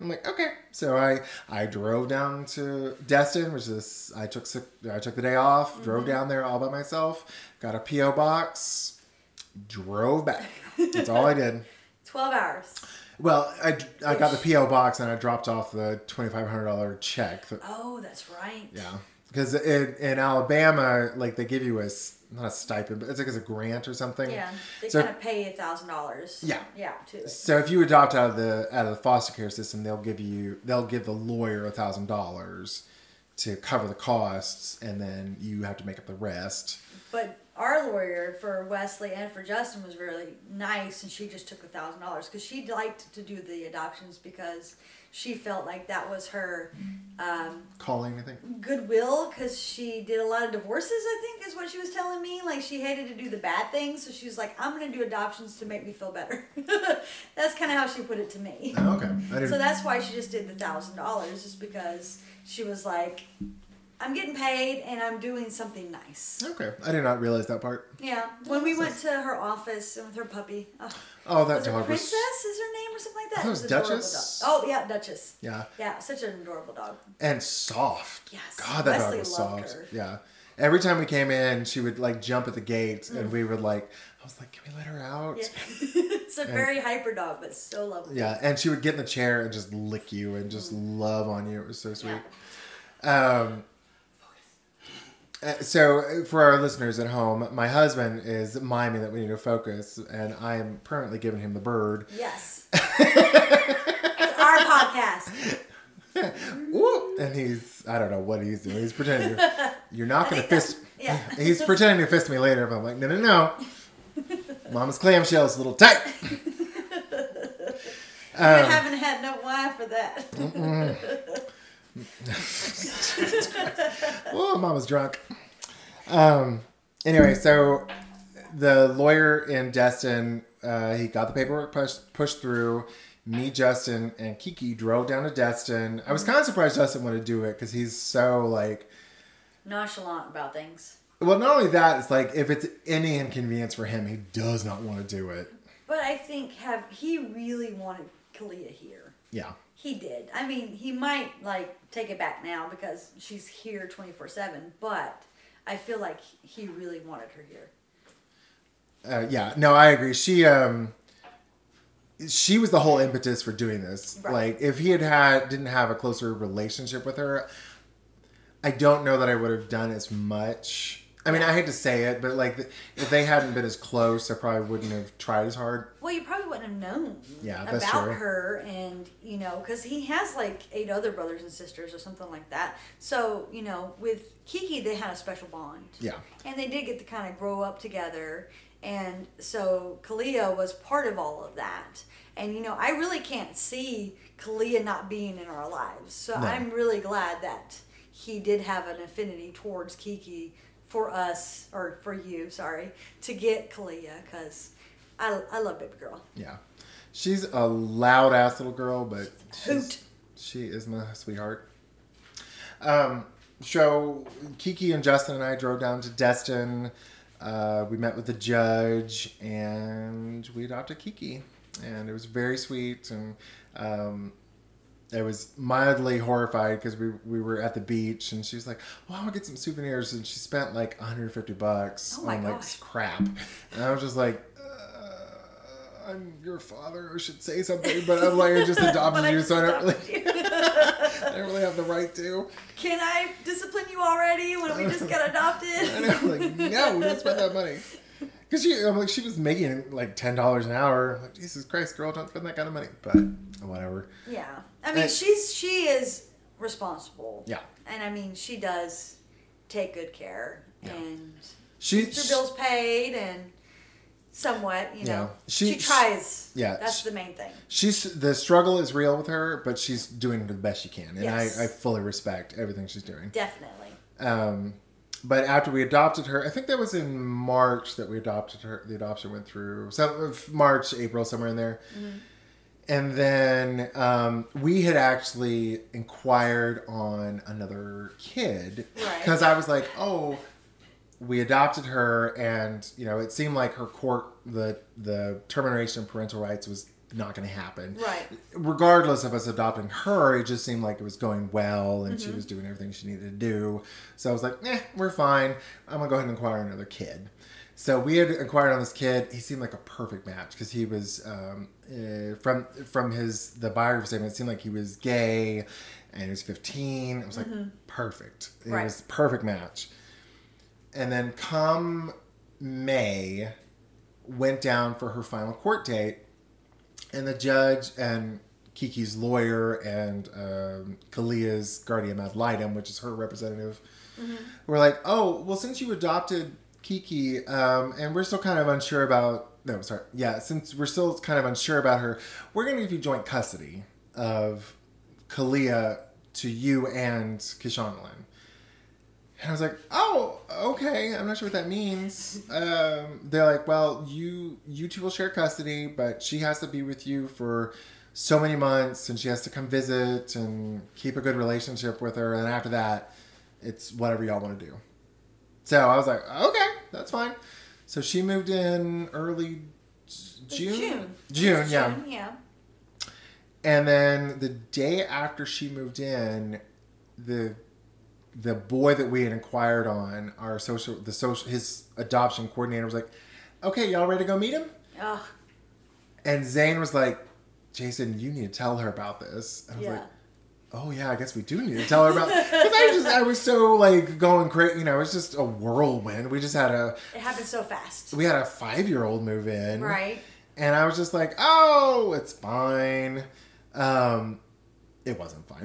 I'm like, okay. So I drove down to Destin, which is, I took the day off, drove down there all by myself, got a P.O. box, drove back. That's all I did. 12 hours. Well, I got the P.O. box and I dropped off the $2,500 check. Oh, that's right. Yeah, because in Alabama, like they give you a not a stipend, but it's like it's a grant or something. Yeah, they kind of pay $1,000. Yeah, yeah. So if you adopt out of the foster care system, they'll give the lawyer $1,000 to cover the costs, and then you have to make up the rest. But our lawyer for Wesley and for Justin was really nice, and she just took $1,000 because she liked to do the adoptions because she felt like that was her calling, I think. Goodwill, because she did a lot of divorces, I think, is what she was telling me. Like, she hated to do the bad things, so she was like, I'm going to do adoptions to make me feel better. That's kind of how she put it to me. Oh, okay. So that's why she just did the $1,000, just because she was like, I'm getting paid and I'm doing something nice. Okay. I did not realize that part. Yeah. When we went to her office with her puppy. Oh, that dog was... Princess is her name or something like that? It was Duchess? Oh, yeah, Duchess. Yeah. Yeah, such an adorable dog. And soft. Yes. God, that Wesley dog was soft. Her. Yeah. Every time we came in, she would like jump at the gates and we were like... I was like, can we let her out? Yeah. It's very hyper dog, but so lovely. Yeah, and she would get in the chair and just lick you and just love on you. It was so sweet. Yeah. So, for our listeners at home, my husband is miming that we need to focus, and I am currently giving him the bird. Yes. It's our podcast. Ooh, and he's, I don't know what he's doing. He's pretending you're not going to fist. Yeah. He's pretending to fist me later, but I'm like, no. Mama's clamshell's a little tight. I haven't had no why for that. Oh, Mama's drunk. Anyway, so the lawyer in Destin, he got the paperwork pushed through. Me, Justin, and Kiki drove down to Destin. I was kind of surprised Justin wanted to do it because he's so like nonchalant about things. Well, not only that, it's like if it's any inconvenience for him, he does not want to do it. But I think he really wanted Kalia here. Yeah. He did. I mean, he might, like, take it back now because she's here 24/7, but I feel like he really wanted her here. Yeah. No, I agree. She was the whole impetus for doing this. Right. Like, if he didn't have a closer relationship with her, I don't know that I would have done as much. I mean, I hate to say it, but, like, if they hadn't been as close, I probably wouldn't have tried as hard. Well, you probably wouldn't have known about her and, you know, because he has, like, 8 other brothers and sisters or something like that. So, you know, with Kiki, they had a special bond. Yeah. And they did get to kind of grow up together. And so Kalia was part of all of that. And, you know, I really can't see Kalia not being in our lives. So no. I'm really glad that he did have an affinity towards Kiki for you, to get Kalia, because I love baby girl. Yeah. She's a loud-ass little girl, but she is my sweetheart. So Kiki and Justin and I drove down to Destin. We met with the judge, and we adopted Kiki. And it was very sweet, and I was mildly horrified because we were at the beach and she was like, "Well, I'm gonna get some souvenirs," and she spent like $150 on like crap, and I was just like, "I'm your father. I should say something," but I'm like, "I just adopted you, so I don't really, I don't really have the right to." Can I discipline you already when we just got adopted? I'm like, no, don't spend that money. Because she was making like $10 an hour. I'm like, Jesus Christ, girl, don't spend that kind of money. But whatever. Yeah. I mean, she is responsible. Yeah. And I mean, she does take good care. Yeah. And keeps her bills paid and somewhat, you know. She tries. Yeah. That's the main thing. The struggle is real with her, but she's doing the best she can. And yes. I fully respect everything she's doing. Definitely. But after we adopted her, I think that was in March that we adopted her. The adoption went through March, April, somewhere in there. Mm-hmm. And then we had actually inquired on another kid because I was like, "Oh, we adopted her," and you know, it seemed like her court, the termination of parental rights was not going to happen. Right. Regardless of us adopting her, it just seemed like it was going well and she was doing everything she needed to do. So I was like, we're fine. I'm going to go ahead and acquire another kid. So we had inquired on this kid. He seemed like a perfect match because he was from the biography statement. It seemed like he was gay, and he was 15. It was like perfect. It was a perfect match. And then come May, went down for her final court date, and the judge and Kiki's lawyer and Kalia's guardian ad litem, which is her representative, were like, "Oh, well, since you adopted Kiki, and we're still kind of unsure about... No, sorry. Yeah, since we're still kind of unsure about her, we're going to give you joint custody of Kalia to you and Kishondalyn." And I was like, "Oh, okay. I'm not sure what that means." They're like, "Well, you two will share custody, but she has to be with you for so many months, and she has to come visit and keep a good relationship with her. And after that, it's whatever y'all want to do." So I was like, okay, that's fine. So she moved in early June. And then the day after she moved in, the boy that we had inquired on, his adoption coordinator, was like, "Okay, y'all ready to go meet him?" Ugh. And Zane was like, "Jason, you need to tell her about this." And I was like, "Oh yeah, I guess we do need to tell her about." Because I was so like going crazy, it was just a whirlwind. We just had it happened so fast. We had a 5-year-old move in, right? And I was just like, "Oh, it's fine." It wasn't fine.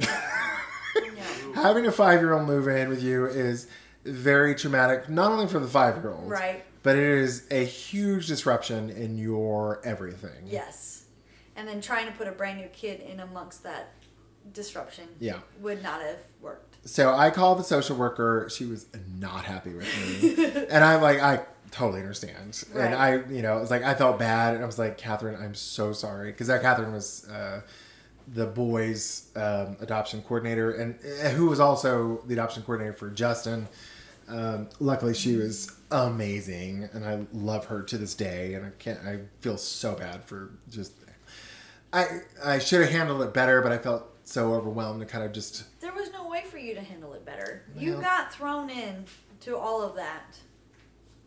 No. Having a 5-year-old move in with you is very traumatic, not only for the 5-year-old, right? But it is a huge disruption in your everything. Yes, and then trying to put a brand new kid in amongst that disruption would not have worked. So I called the social worker. She was not happy with me. And I'm like, I totally understand. Right. And I, it was like, I felt bad. And I was like, "Catherine, I'm so sorry." Because Catherine was the boy's adoption coordinator, and who was also the adoption coordinator for Justin. Luckily, she was amazing. And I love her to this day. And I feel so bad for just... I should have handled it better, but I felt so overwhelmed and kind of just... There was no way for you to handle it better. Well, you got thrown in to all of that.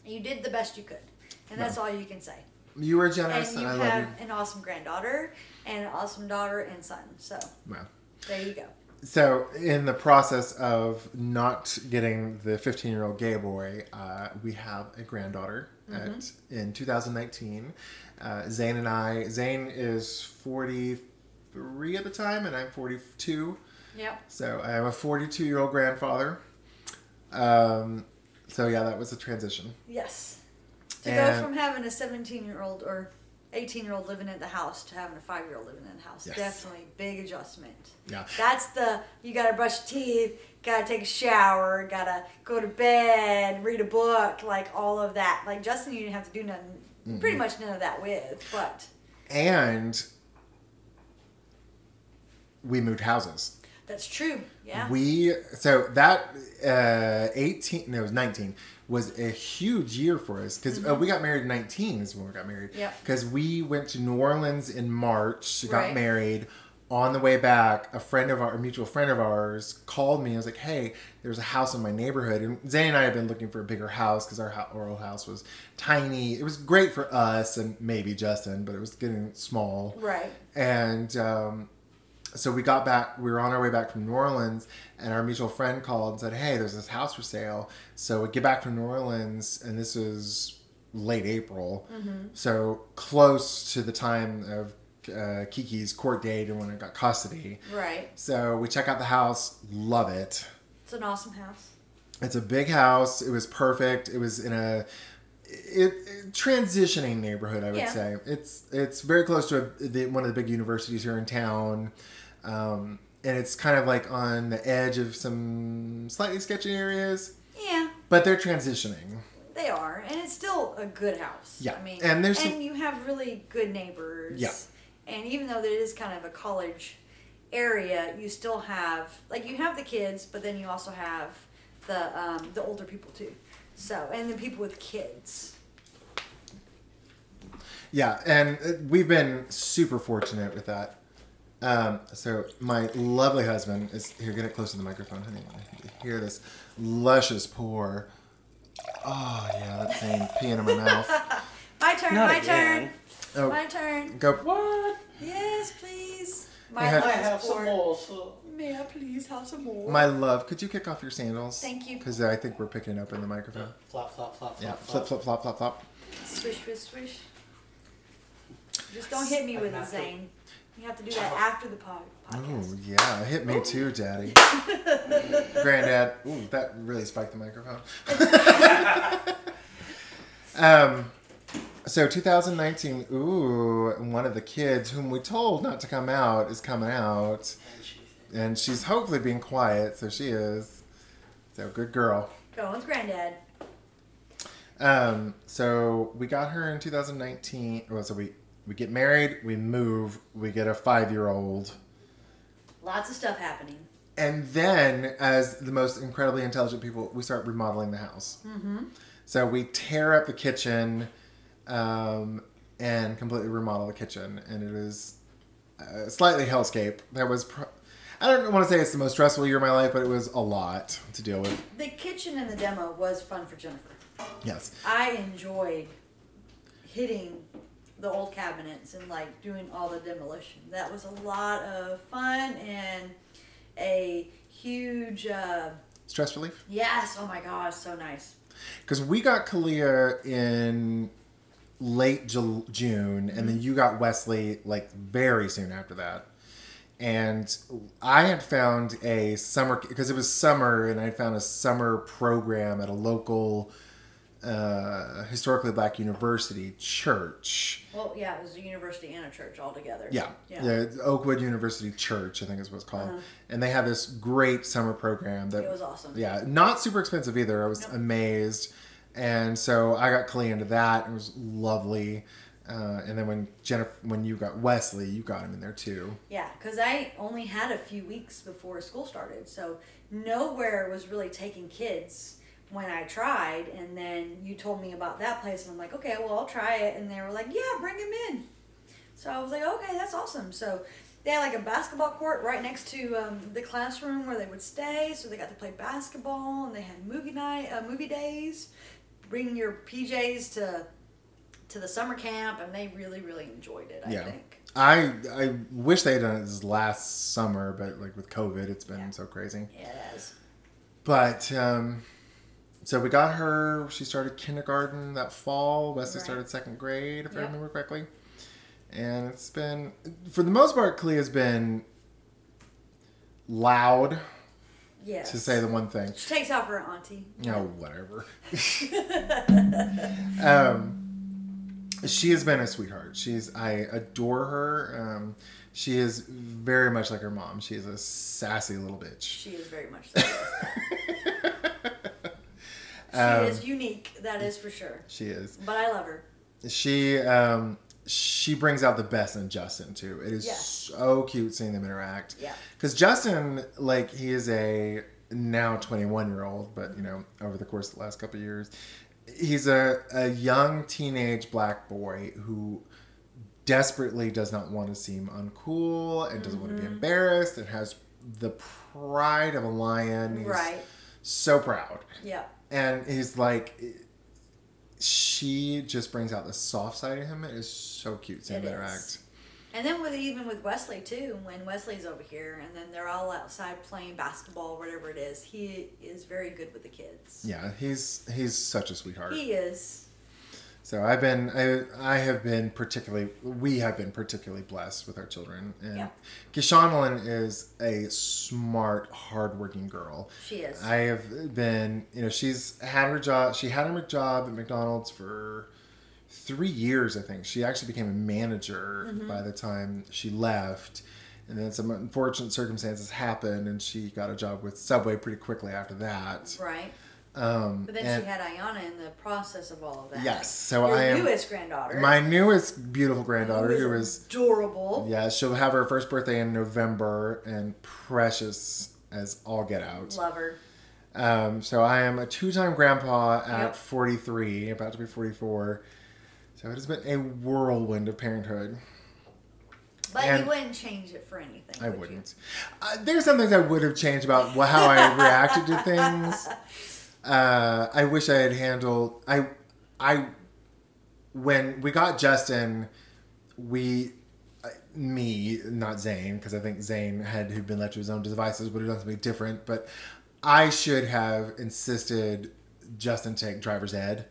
You did the best you could. And that's all you can say. You were generous, and I love you. You have an awesome granddaughter and an awesome daughter and son. So, there you go. So, in the process of not getting the 15-year-old gay boy, we have a granddaughter in 2019. Zane and I... Zane is 43 at the time, and I'm 42. Yep. So, I am a 42-year-old grandfather. That was a transition. Yes. To go from having a 17-year-old or 18-year-old living in the house to having a 5-year-old living in the house. Yes. Definitely big adjustment. Yeah. That's you gotta brush your teeth, gotta take a shower, gotta go to bed, read a book, like all of that. Like Justin, you didn't have to do nothing, pretty much none of that with, but. And we moved houses. That's true. Yeah. It was 19 was a huge year for us because we got married in 19 is when we got married. Yeah. Because we went to New Orleans in March, got married. On the way back, a mutual friend of ours called me. I was like, "Hey, there's a house in my neighborhood." And Zane and I had been looking for a bigger house because our old house was tiny. It was great for us and maybe Justin, but it was getting small. Right. And so we got back, we were on our way back from New Orleans, and our mutual friend called and said, "Hey, there's this house for sale." So we get back from New Orleans, and this is late April. Mm-hmm. So close to the time of Kiki's court date and when I got custody. Right. So we check out the house, love it. It's an awesome house. It's a big house. It was perfect. It was in a transitioning neighborhood, I would say. It's very close to one of the big universities here in town. And it's kind of like on the edge of some slightly sketchy areas. Yeah. But they're transitioning. They are. And it's still a good house. Yeah. I mean, and you have really good neighbors. Yeah. And even though there is kind of a college area, you still have... Like, you have the kids, but then you also have the older people, too. So, and the people with kids. Yeah, and we've been super fortunate with that. My lovely husband is here. Get it close to the microphone. I think I can hear this luscious pour Oh, yeah, that thing peeing in my mouth. My turn. Oh, my turn. Go. What? Yes, please. May I have some more? So. May I please have some more? My love, could you kick off your sandals? Thank you. Because I think we're picking up in the microphone. Flop, flop, flop, flop. Yeah, flop, flop, flop, flop, flop. Swish, swish, swish. Just don't hit me with it, Zane. You have to do that after the podcast. Oh, yeah. Hit me too, Daddy. Granddad. Ooh, that really spiked the microphone. So 2019, one of the kids whom we told not to come out is coming out. And she's hopefully being quiet, so she is. So good girl. Colin's granddad. So we got her in 2019. Well, so we get married, we move, we get a 5-year-old. Lots of stuff happening. And then, as the most incredibly intelligent people, we start remodeling the house. Mm-hmm. So we tear up the kitchen and completely remodel the kitchen. And it is a slightly hellscape. That was... I don't want to say it's the most stressful year of my life, but it was a lot to deal with. The kitchen in the demo was fun for Jennifer. Yes. I enjoyed hitting the old cabinets and like doing all the demolition. That was a lot of fun and a huge... stress relief? Yes. Oh my gosh. So nice. Because we got Kalia in late June, and then you got Wesley like very soon after that. And I had found a summer, because it was summer, and I found a summer program at a local historically black university church. Well, yeah, it was a university and a church all together. Yeah, Oakwood University Church, I think is what it's called. Uh-huh. And they had this great summer program. It was awesome. Yeah, not super expensive either. I was amazed. And so I got Kalia into that. It was lovely. And then when you got Wesley, you got him in there too. Yeah, because I only had a few weeks before school started, so nowhere was really taking kids when I tried. And then you told me about that place, and I'm like, okay, well, I'll try it. And they were like, yeah, bring him in. So I was like, okay, that's awesome. So they had like a basketball court right next to the classroom where they would stay, so they got to play basketball, and they had movie days. Bring your PJs to the summer camp, and they really, really enjoyed it, I think. I wish they had done it this last summer, but like with COVID, it's been so crazy. Yeah, it has. But, so we got her, she started kindergarten that fall, Wesley started second grade, if I remember correctly. And it's been, for the most part, Kalia's been loud. Yes. To say the one thing. She takes out for her auntie. Oh, whatever. She has been a sweetheart. I adore her. She is very much like her mom. She is a sassy little bitch. She is very much like her. She is unique. That is for sure. She is. But I love her. She brings out the best in Justin too. It is so cute seeing them interact. Yeah. Because Justin, like, he is a now 21-year-old, but you know, over the course of the last couple of years. He's a young teenage black boy who desperately does not want to seem uncool and doesn't want to be embarrassed and has the pride of a lion. He's so proud. Yeah. And he's like, she just brings out the soft side of him. It is so cute to interact. And then even with Wesley too, when Wesley's over here and then they're all outside playing basketball, whatever it is, he is very good with the kids. Yeah, he's such a sweetheart. He is. So we have been particularly blessed with our children. And Kishondalyn is a smart, hardworking girl. She is. I have been, she's had her job. She had her job at McDonald's for 3 years, I think. She actually became a manager by the time she left. And then some unfortunate circumstances happened, and she got a job with Subway pretty quickly after that. Right. But then she had Ayanna in the process of all of that. Yes. So newest granddaughter. My newest beautiful granddaughter who is adorable. Yeah, she'll have her first birthday in November and precious as all get out. Love her. So I am a 2-time grandpa at 43, about to be 44. So it has been a whirlwind of parenthood. But you wouldn't change it for anything. I wouldn't. There's some things I would have changed about how I reacted to things. I wish I had handled... When we got Justin, me, not Zane, because I think Zane who'd been left to his own devices, would have done something different, but I should have insisted Justin take driver's ed.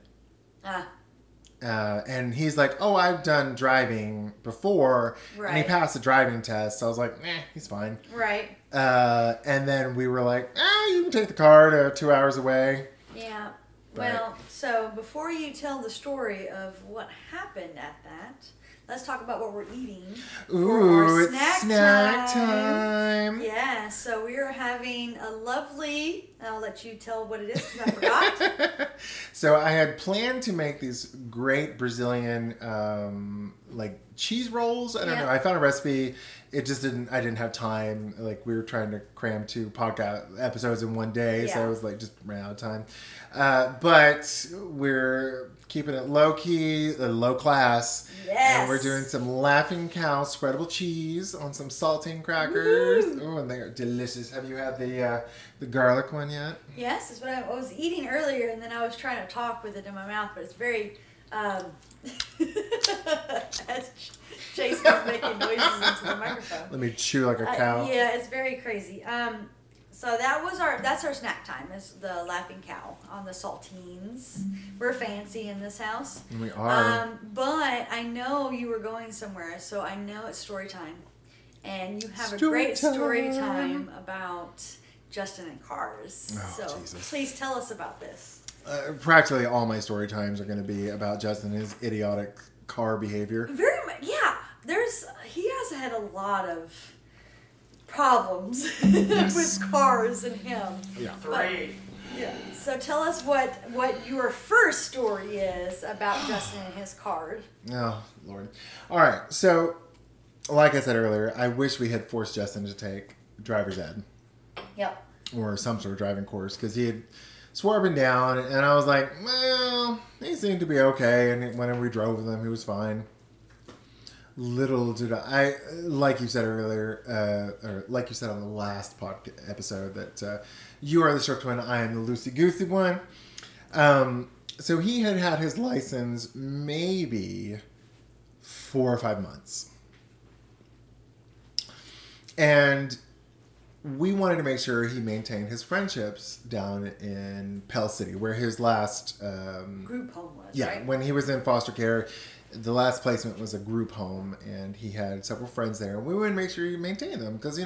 And he's like, oh, I've done driving before, right. And he passed the driving test, so I was like, meh, he's fine. Right. And then we were like, you can take the car to 2 hours away. Yeah. But... Well, so before you tell the story of what happened at that... Let's talk about what we're eating. Ooh, it's snack time. Yeah, so we are having a lovely, I'll let you tell what it is because I forgot. So I had planned to make these great Brazilian, cheese rolls. I don't know. I found a recipe. It just I didn't have time. Like, we were trying to cram 2 podcast episodes in one day. Yeah. So I was like, just ran out of time. But we're... keeping it low-key, low class. Yes. And we're doing some Laughing Cow spreadable cheese on some saltine crackers. Woo-hoo. Oh, and they are delicious. Have you had the garlic one yet? Yes, it's what I was eating earlier, and then I was trying to talk with it in my mouth, but it's very... as Jason's making noises into the microphone. Let me chew like a cow. Yeah, it's very crazy. So that's our snack time, is the Laughing Cow on the saltines. We're fancy in this house. We are. But I know you were going somewhere, so I know it's story time. And you have story time about Justin and cars. Oh, so Jesus. Please tell us about this. Practically all my story times are going to be about Justin and his idiotic car behavior. Very much, yeah. He has had a lot of... problems with cars and him. Yeah. 3. But, yeah. So tell us what your first story is about Justin and his car. Oh, Lord. All right. So, like I said earlier, I wish we had forced Justin to take driver's ed. Yep. Or some sort of driving course, because he had swore up and down, and I was like, well, he seemed to be okay, and whenever we drove with him, he was fine. Little did I, like you said earlier, or like you said on the last podcast episode, that you are the strict one, I am the loosey-goosey one. So he had his license maybe 4 or 5 months. And we wanted to make sure he maintained his friendships down in Pell City, where his last... group home was, yeah, right? When he was in foster care... The last placement was a group home, and he had several friends there. And we would make sure you maintain them because,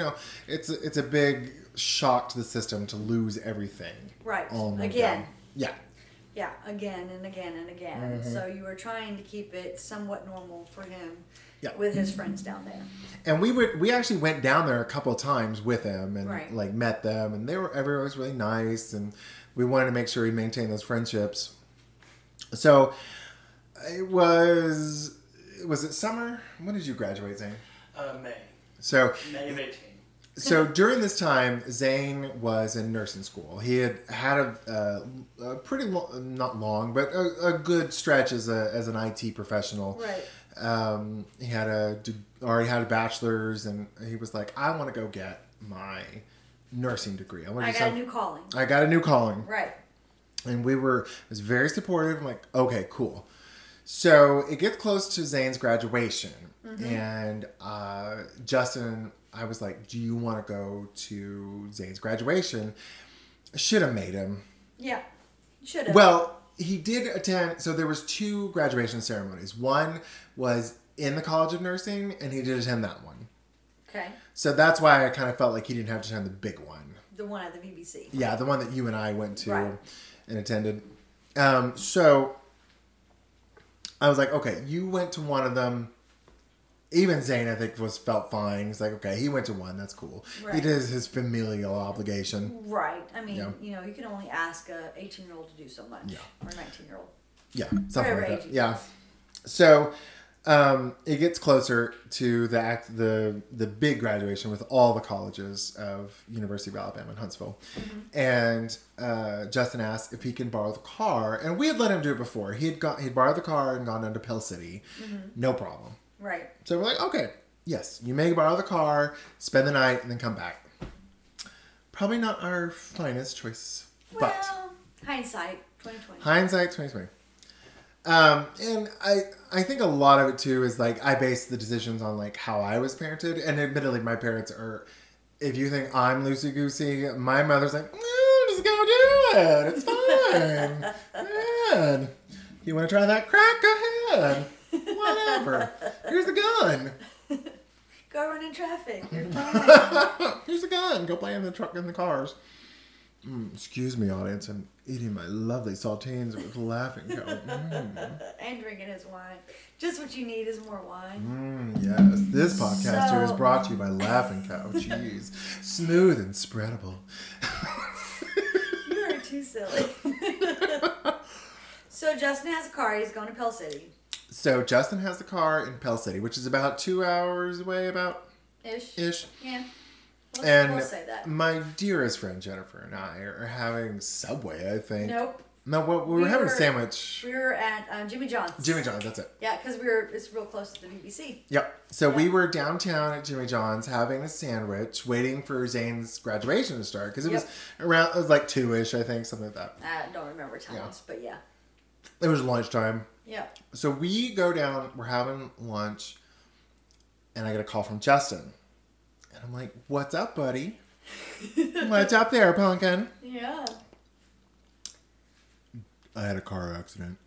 it's a big shock to the system to lose everything. Right. Again. Yeah. Yeah, again and again and again. Mm-hmm. So you were trying to keep it somewhat normal for him with his friends down there. And we actually went down there a couple of times with him and met them. And everyone was really nice, and we wanted to make sure he maintained those friendships. So... Was it summer? When did you graduate, Zane? May. So May of 18. So during this time, Zane was in nursing school. He had a pretty long, not long, but a good stretch as an IT professional. Right. He already had a bachelor's, and he was like, I want to go get my nursing degree. I got a new calling. I got a new calling. Right. And it was very supportive. I'm like, okay, cool. So it gets close to Zane's graduation, and Justin, I was like, do you want to go to Zane's graduation? Should have made him. Yeah, should have. Well, he did attend, so there was 2 graduation ceremonies. One was in the College of Nursing, and he did attend that one. Okay. So that's why I kind of felt like he didn't have to attend the big one. The one at the BBC. Yeah, the one that you and I went to and attended. So... I was like, okay, you went to one of them. Even Zane, I think, felt fine. He's like, okay, he went to one. That's cool. Right. He did his familial obligation. Right. I mean, you can only ask a 18-year-old to do so much. Yeah. Or a 19-year-old. Yeah. Something like that. Yeah. So, it gets closer to the big graduation with all the colleges of University of Alabama in Huntsville. Mm-hmm. And Justin asked if he can borrow the car, and we had let him do it before. He'd borrowed the car and gone down to Pell City, no problem. Right. So we're like, okay, yes, you may borrow the car, spend the night, and then come back. Probably not our finest choice, well, but Hindsight 2020. Hindsight 2020. And I think a lot of it too is like I based the decisions on like how I was parented, and admittedly my parents are, if you think I'm loosey goosey, my mother's like, just go do it. It's fine. Man, you want to try that crack? Go ahead. Whatever. Here's a gun. Go run in traffic. You're fine. Here's a gun. Go play in the truck in the cars. Excuse me, audience. I'm eating my lovely saltines with laughing. And drinking his wine. Just what you need is more wine. Yes. This podcast here is brought to you by Laughing Cow. Jeez. Smooth and spreadable. You are too silly. So Justin has a car. He's going to Pell City. So Justin has the car in Pell City, which is about 2 hours away, about? Ish. Yeah. We'll say that. My dearest friend Jennifer and I are having Subway, I think. Nope. No, we were having a sandwich. We were at Jimmy John's. Jimmy John's, that's it. Yeah, because it's real close to the BBC. Yep. So we were downtown at Jimmy John's having a sandwich, waiting for Zane's graduation to start, because it was like 2-ish, I think, something like that. I don't remember times, but yeah. It was lunchtime. Yeah. So we go down, we're having lunch, and I get a call from Justin. And I'm like, what's up, buddy? What's up there, pumpkin? Yeah. I had a car accident.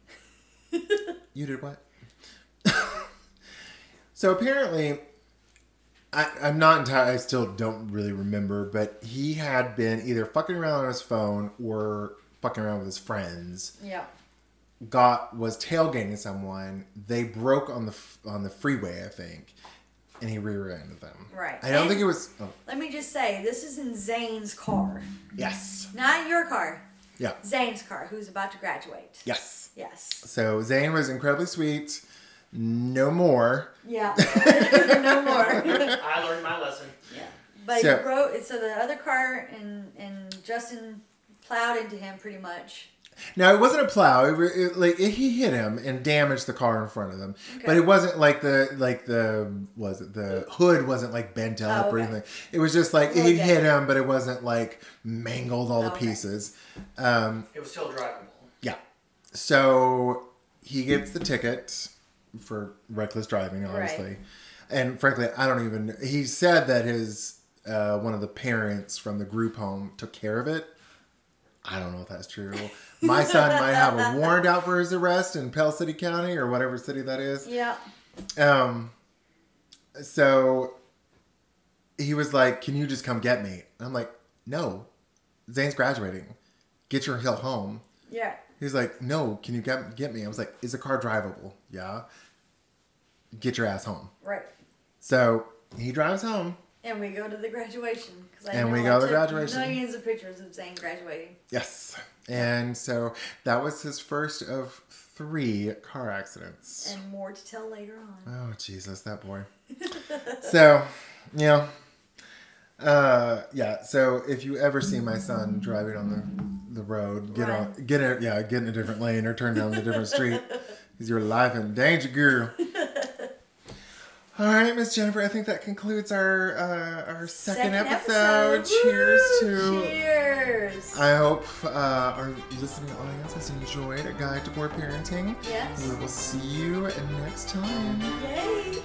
You did what? So apparently, I'm not entirely, I still don't really remember, but he had been either fucking around on his phone or fucking around with his friends. Yeah. Was tailgating someone. They broke on the freeway, I think. And he rear-ended them. Right. I don't think it was... Oh. Let me just say, this is in Zane's car. Yes. Not your car. Yeah. Zane's car, who's about to graduate. Yes. So Zane was incredibly sweet. No more. Yeah. No more. I learned my lesson. Yeah. But he wrote... So the other car and Justin plowed into him pretty much. Now, it wasn't a plow. He hit him and damaged the car in front of them. Okay. But it wasn't the hood wasn't like bent up or anything. It was just like he hit him, but it wasn't like mangled all the pieces. It was still drivable. Yeah. So he gets the ticket for reckless driving, obviously. Right. And frankly, I don't even. He said that his one of the parents from the group home took care of it. I don't know if that's true. My son might have a warrant out for his arrest in Pell City County or whatever city that is. Yeah. So he was like, can you just come get me? And I'm like, no. Zane's graduating. Get your hill home. Yeah. He's like, no, can you get me? I was like, is the car drivable? Yeah. Get your ass home. Right. So he drives home. And we go to the graduation. Millions of pictures of Zane graduating. Yes. And so that was his first of 3 car accidents. And more to tell later on. Oh, Jesus, that boy. So, you know, so if you ever see my son driving on the road, get in a different lane or turn down a different street. Because your life in danger, girl. All right, Miss Jennifer, I think that concludes our second episode. Cheers. I hope our listening audience has enjoyed A Guide to Poor Parenting. Yes. We will see you next time. Yay.